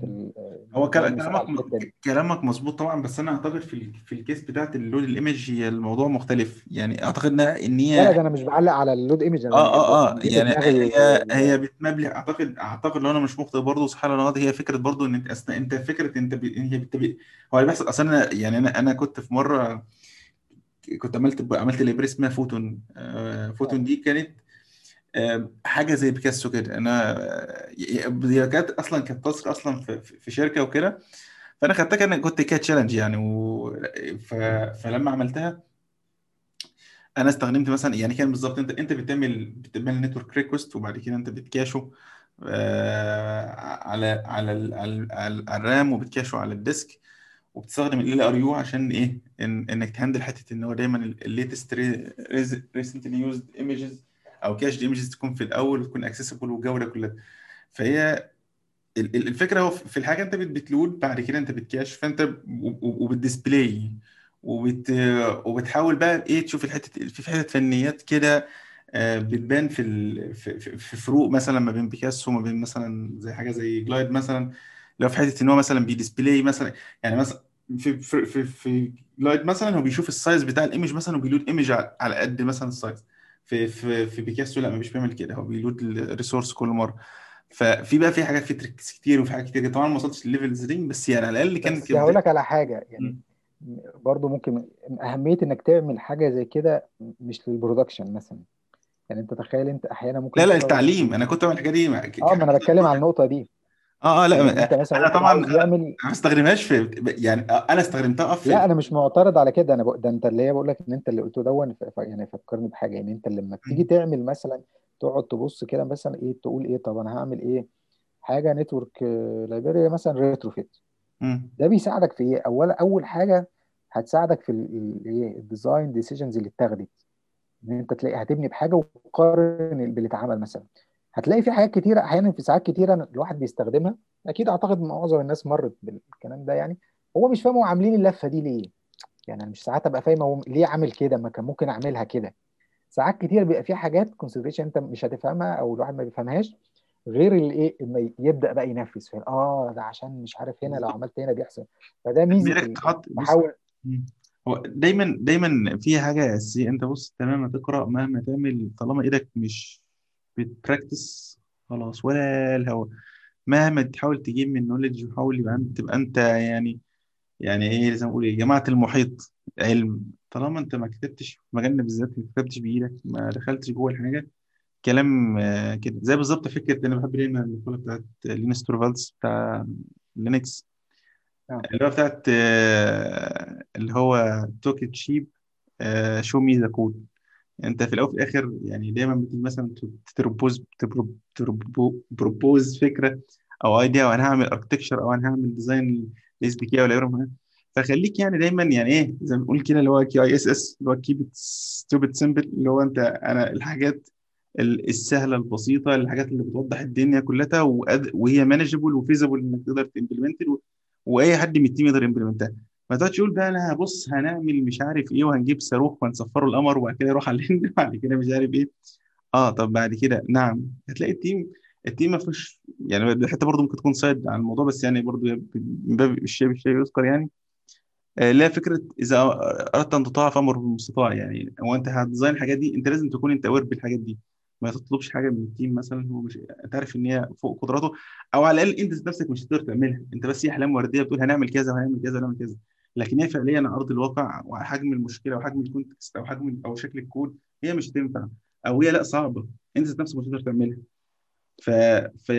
في هو كلامك كلامك مظبوط طبعا، بس انا اعتقد في في الكيس بتاعت اللود الايمج هي الموضوع مختلف. يعني اعتقد ان هي لا ده انا مش بعلق على اللود ايمج اه اه اه يعني هي هي بتمبلغ اعتقد اعتقد لو انا مش مخطئ برضه سبحان الله هي فكره برضه ان انت اثناء انت فكره انت بي... هو اللي بيحصل اصلا. انا يعني انا انا كنت في مره كنت عملت عملت ليبريس اسمها فوتون آه فوتون دي كانت حاجه زي بيكاسو كده. انا هي كانت اصلا كانت تاسك اصلا في, في شركه وكده، فانا خدتها انا كنت كانت تشالنج يعني و... ف... فلما عملتها انا استخدمت مثلا يعني كان بالظبط انت انت بتعمل بتعمل نتورك ريكوست وبعد كده انت بتكاشو على على ال... على الرام وبتكاشو على الديسك وبتستخدم ال ار يو عشان ايه إن... انك تهندل حته ان هو دايما الليتست ريسنتلي يوزد ايمجز او كاش ايمجز تكون في الاول وتكون اكسسبل والجوده كلها. فهي الفكره هو في الحاجه انت بتلود بعد كده انت بتكاش فانت وبالديسبلاي وبت وبتحاول بقى ايه تشوف الحته في حته فنيات كده بتبان في في فروق مثلا ما بين بيكاسو وما بين مثلا زي حاجه زي جلايد مثلا. لو في حته ان هو مثلا بيديسبلاي مثلا يعني مثلا في في في جلايد مثلا هو بيشوف السايز بتاع الايمج مثلا وبيلود ايمج على قد مثلا السايز. في في في بيكاسو لا ما بيش بيعمل كده، هو بيلود الريسورس كل مره. ففي بقى في حاجات في تريكس كتير وفي حاجات كتير طبعا ما وصلتش للليفلز دي، بس يعني على الاقل كانت كده. هقول لك على حاجه يعني م. برضو ممكن اهميه انك تعمل حاجه زي كده مش للبرودكشن مثلا، يعني انت تخيل انت احيانا ممكن لا لا التعليم. انا كنت بعمل الحاجه دي مع اه ما انا بتكلم عن النقطه دي. اه اه لا يعني انا طبعا ما استخدمهاش في يعني انا استخدمتها في لا انا مش معترض على كده. انا ب... ده انت اللي هي بقول لك ان انت اللي قلته دون ف... يعني فكرني بحاجه يعني انت لما بتيجي تعمل مثلا تقعد تبص كده مثلا ايه تقول ايه طب انا هعمل ايه حاجه نتورك لايبراري مثلا ريتروفيت، ده بيساعدك في ايه؟ اول اول حاجه هتساعدك في الايه الديزاين ديسيجنز اللي اتاخدت، ان انت تلاقي هتبني بحاجه وقارن باللي اتعمل مثلا. هتلاقي في حاجات كتيره احيانا في ساعات كتيره الواحد بيستخدمها، اكيد اعتقد معظم الناس مرت بالكلام ده، يعني هو مش فاهم هو عاملين اللفه دي ليه. يعني انا مش ساعات ابقى فاهمه هو ليه عامل كده، ما كان ممكن اعملها كده. ساعات كتير بيبقى في حاجات كونسيدريشن انت مش هتفهمها او الواحد ما بيفهمهاش غير الايه لما يبدا بقى ينفذ فين. اه ده عشان مش عارف هنا لو عملت هنا بيحصل. فده ميزه بحاول هو دايما دايما في حاجه اساسيه. انت بص تمام تقرا مهما تعمل طالما ايدك مش بتبراكتس خلاص ولا الهوا. مهما تحاول تجيب من نوليدج وحاول يبقى انت تبقى انت يعني يعني ايه لازم اقول ايه جماعه المحيط علم. طالما انت ما كتبتش في مجالنا بالذات ما كتبتش بايدك ما دخلتش جوه الحاجه كلام كده زي بالظبط فكره. انا بحب دايما المقوله بتاعت لينس تورفالدز بتاع لينكس اللي هو بتاعت اللي هو توك ات شيب شو مي ذا كود. انت في الاول وفي الاخر يعني دايما بتيجي مثلا تبروبوز بروبوز فكره او ايديا وانا هعمل اركتكشر او انا هعمل ديزاين الاس بي كي او الايرم. فخليك يعني دايما يعني ايه زي ما بنقول كده اللي هو كي اي اس اس اللي هو كيب ستوبيد سمبل اللي هو انت انا الحاجات السهله البسيطه الحاجات اللي بتوضح الدنيا كلها وهي مانجبل وفيزبل انك تقدر تمبلمنت واي حد من التيم يقدر يمبلمنتها. ما تقعدش تقول بقى انا هبص هنعمل مش عارف ايه وهنجيب صاروخ ونسفره القمر وبعد كده يروح على الهند وبعد كده مش عارف ايه. اه طب بعد كده نعم هتلاقي التيم التيم ما فيهوش يعني حتى برضه ممكن تكون صايد عن الموضوع بس يعني برضه من باب الشيء بالشيء يذكر يعني آه لا فكره اذا اردت ان تطاع فامر بالمستطاع. يعني هو انت هتديزاين الحاجات دي انت لازم تكون انت اوير بالحاجات دي. ما تطلبش حاجه من التيم مثلا هو مش تعرف ان هي فوق قدراته او على الاقل انت نفسك مش هتقدر تعملها. انت بس هي احلام ورديه بتقول هنعمل كذا وهنعمل كذا وهنعمل كذا لكن هي فعليا على ارض الواقع وحجم المشكله وحجم الكونتكست او حجم او شكل الكود هي مش تنفع او هي لا صعبه انت ذات نفسك مش هتقدر تعملها. ف ف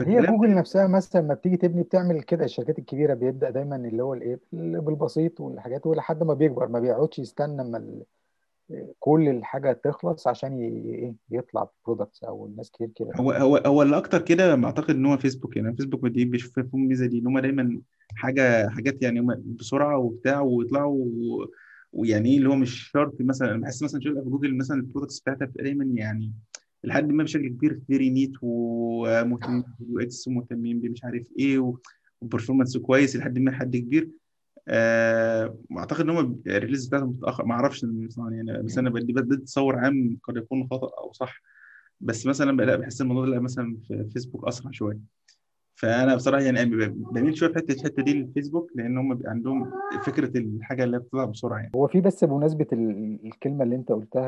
هي جوجل نفسها مثلا ما بتيجي تبني بتعمل كده. الشركات الكبيره بيبدا دايما اللي هو الايه بالبسيط والحاجات ولحد ما بيكبر ما بيقعدش يستنى اما كل الحاجه تخلص عشان ايه يطلع برودكتس او الناس كتير كده. هو هو هو اللي اكتر كده اعتقد ان هو فيسبوك. يعني فيسبوك مديه بيشوف فيهم الميزه دي ان هم دايما حاجه حاجات يعني بسرعه وبتاع ويطلعوا ويعني ايه اللي هو مش شرط. مثلا بحس مثلا شغل في جوجل مثلا البرودكتس بتاعتها دايما يعني لحد ما بشكل كبير فيري نيت ومهتمين بالاكس ومهتمين بمش عارف ايه وبرفورمانس كويس لحد ما حد كبير. اعتقد ان هم الريليز بتاعهم متاخر ما اعرفش يعني بس انا بدي بدي تصور عام قد يكون خطا او صح بس مثلا بقى لا بحس الموضوع ده مثلا في فيسبوك اسرع شويه. فانا بصراحه يعني بميل شويه في حته الحته دي للفيسبوك لان هم عندهم فكره الحاجه اللي بتطلع بسرعه. يعني هو في بس بمناسبه الكلمه اللي انت قلتها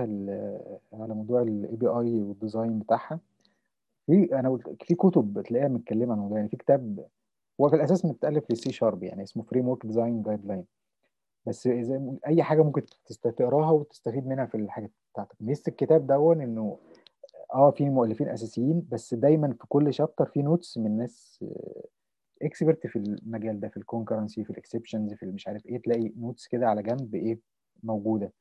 على موضوع الاي بي اي والديزاين بتاعها في انا قلت في كتب بتلاقيها متكلمه عن الموضوع. يعني في كتاب هو في الاساس متالف للسي شارب يعني اسمه فريمورك ديزاين جايدلاين بس زي اي حاجه ممكن تقراها وتستفيد منها في الحاجه بتاعتك. ميزه الكتاب دون انه اه في مؤلفين اساسيين بس دايما في كل شابتر في نوتس من ناس اكسبرت في المجال ده في الكونكرنسي في الاكسبشنز في مش عارف ايه تلاقي نوتس كده على جنب ايه موجوده.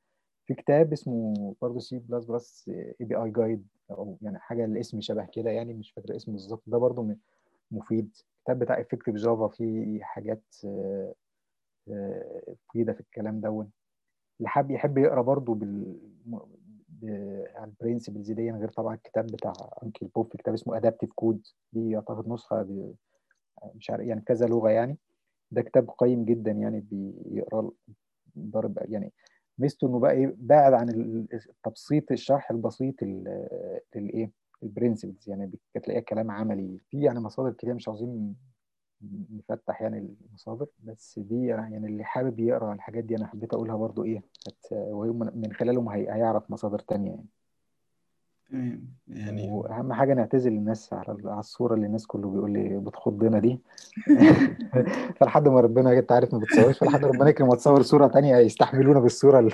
في كتاب اسمه برضه سي بلس بلس اي بي اي جايد او يعني حاجه الاسم شبه كده يعني مش فاكر اسمه بالظبط. ده برضه مفيد. الكتاب بتاع Effective Java فيه حاجات مفيدة في الكلام دون. اللي حابب يحب يقرا برضه بال على البرنسبلز دي غير طبعا الكتاب بتاع انكل بوب في كتاب اسمه Adaptive Code دي اعتقد نسخه مش عارف يعني كذا لغه يعني. ده كتاب قيم جدا يعني بيقرا ضرب يعني ميزته انه بقى ايه بعد عن التبسيط الشرح البسيط للايه البرنسبلز يعني بتلاقيها كلام عملي في يعني مصادر كتير مش عاوزين نفتح يعني المصادر بس دي يعني اللي حابب يقرا الحاجات دي انا حبيت اقولها برضو ايه من خلالهم هيعرف مصادر تانية يعني. تمام يعني واهم حاجه نعتذر للناس على على الصوره اللي الناس كله بيقول لي بتخضنا دي فلحد ما ربنا انت عارف ما بتصورش، فلحد ربنا يكرم وتصور صوره تانية يستحملونا بالصوره اللي...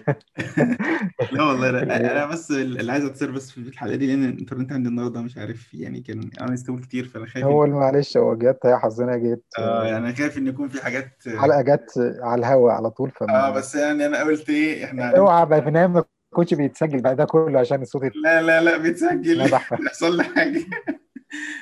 لا والله انا, أنا بس اللي عايز اتصور بس في الحلقه دي، لان الانترنت عندي النهارده مش عارف يعني كان انا استول كتير، فانا خايف هو إن... معلش هو جت هي حظنا جت اه يعني خايف ان يكون في حاجات حلقه جت على الهوا على طول فما اه بس يعني انا قلت ايه احنا اوعى بقى بنام كنت بيتسجل بقى ده كله عشان الصوت يت... لا لا لا بيتسجل يحصل لي حاجه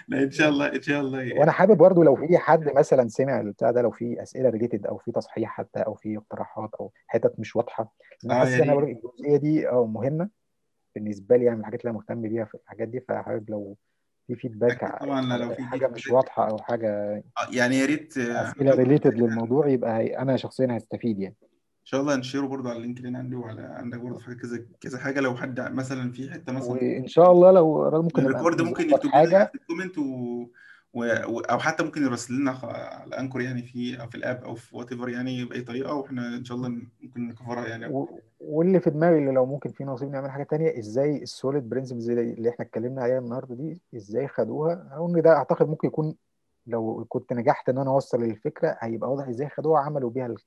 لا ان شاء الله ان شاء الله يعني. وانا حابب برضه لو في حد مثلا سمع البتاع ده لو في اسئله ريليتد او في تصحيح حتى او في اقتراحات او حتت مش واضحه، بس انا برضه الجزئيه دي اه مهمه بالنسبه لي، يعني الحاجات اللي انا مهتم بيها في الحاجات دي، فحابب لو في فيدباك طبعا لو في حاجه مش واضحه او حاجه يعني يا ريت اسئله ريليتد للموضوع يبقى انا شخصيا هستفيد يعني. ان شاء الله نشيره برضه على اللينكدين عندي وعلى عندك برضه حاجه كذا كذا حاجه لو حد مثلا في حته مثلا وان شاء الله لو ممكن الريكورد ممكن يكتبوا لنا في الكومنت و... و... او حتى ممكن يرسل لنا على الانكور يعني في في الاب او في وات ايفر يعني باي طريقه، واحنا ان شاء الله ممكن نكفرها يعني و... واللي في دماغي اللي لو ممكن في نصيب نعمل حاجه تانية ازاي السوليد برنسبلز اللي احنا اتكلمنا عليها النهارده دي ازاي خدوها، او ان ده اعتقد ممكن يكون لو كنت نجحت ان انا اوصل للفكره هيبقى واضح ازاي خدوها عملوا بيها ال...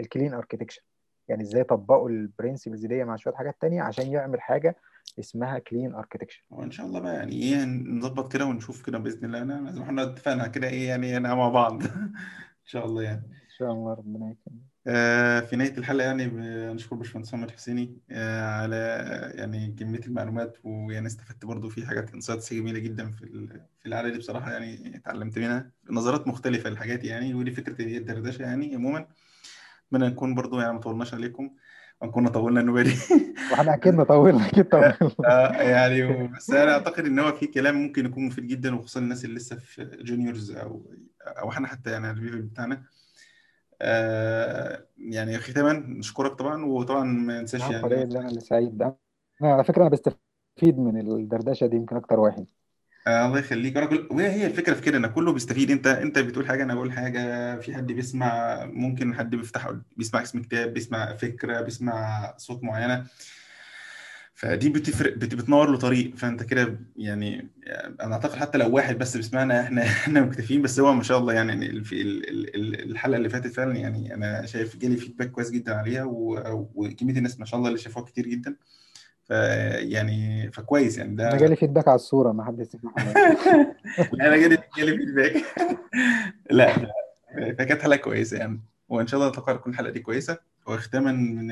الكلين اركيتكشر، يعني ازاي طبقوا البرنسبلز دي مع شويه حاجات تانية عشان يعمل حاجه اسمها كلين اركيتكشر. وان شاء الله بقى يعني ايه نظبط كده ونشوف كده باذن الله، انا زي ما احنا اتفقنا كده ايه يعني انا مع بعض ان شاء الله يعني ان شاء الله ربنا يكرم. آه في نهايه الحلقه يعني بنشكر باشمهندس محمود حسيني آه على يعني كميه المعلومات، ويعني استفدت برضو في حاجات انسايتس جميله جدا في في القعده دي بصراحه، يعني اتعلمت منها نظرات مختلفه للحاجات يعني، ودي فكره هي الدردشه يعني عموما. اتمنى نكون برضو يعني ما طولناش عليكم ونكون طولنا نوالي واحنا اكيد طولنا اكيد طولنا اه يعني بس انا اعتقد ان هو في كلام ممكن يكون مفيد جدا، وخصوصا الناس اللي لسه في جونيورز او او احنا حتى يعني البيبل بتاعنا آه يعني. ختاما نشكرك طبعا، وطبعا ما ننساش يعني الطريقه اللي انا اللي سعيد ده انا على فكره انا بستفيد من الدردشه دي يمكن اكتر واحد آه الله يخليك راجل. وهي هي الفكره في كده ان كله بيستفيد، انت انت بتقول حاجه انا بقول حاجه، في حد بيسمع ممكن حد بيفتح بيسمع اسم كتاب بيسمع فكره بيسمع صوت معينه، فدي بتفرق بتنور له طريق، فانت كده يعني انا اعتقد حتى لو واحد بس بيسمعنا احنا احنا مكتفين. بس هو ما شاء الله يعني في الحلقه اللي فاتت فعلا يعني انا شايف جالي فيدباك كويس جدا عليها، وكميه الناس ما شاء الله اللي شافوها كتير جدا، فيعني فكويس يعني ده انا جالي فيدباك على الصوره ما حدش سمع انا جالي جالي فيدباك لا فكانت حلقه كويسه يعني، وان شاء الله نتوقع تكون الحلقه دي كويسه. واختاما من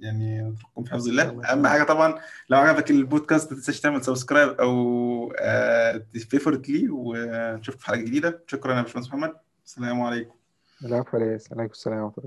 يعني نترككم في حفظ الله. اهم حاجه طبعا لو عجبك البودكاست ما تنساش تعمل سبسكرايب او فيفورت لي، ونشوفكم في حلقه جديده. شكرا يا باشمهندس محمد، السلام عليكم. العفو عليكم، السلام عليكم.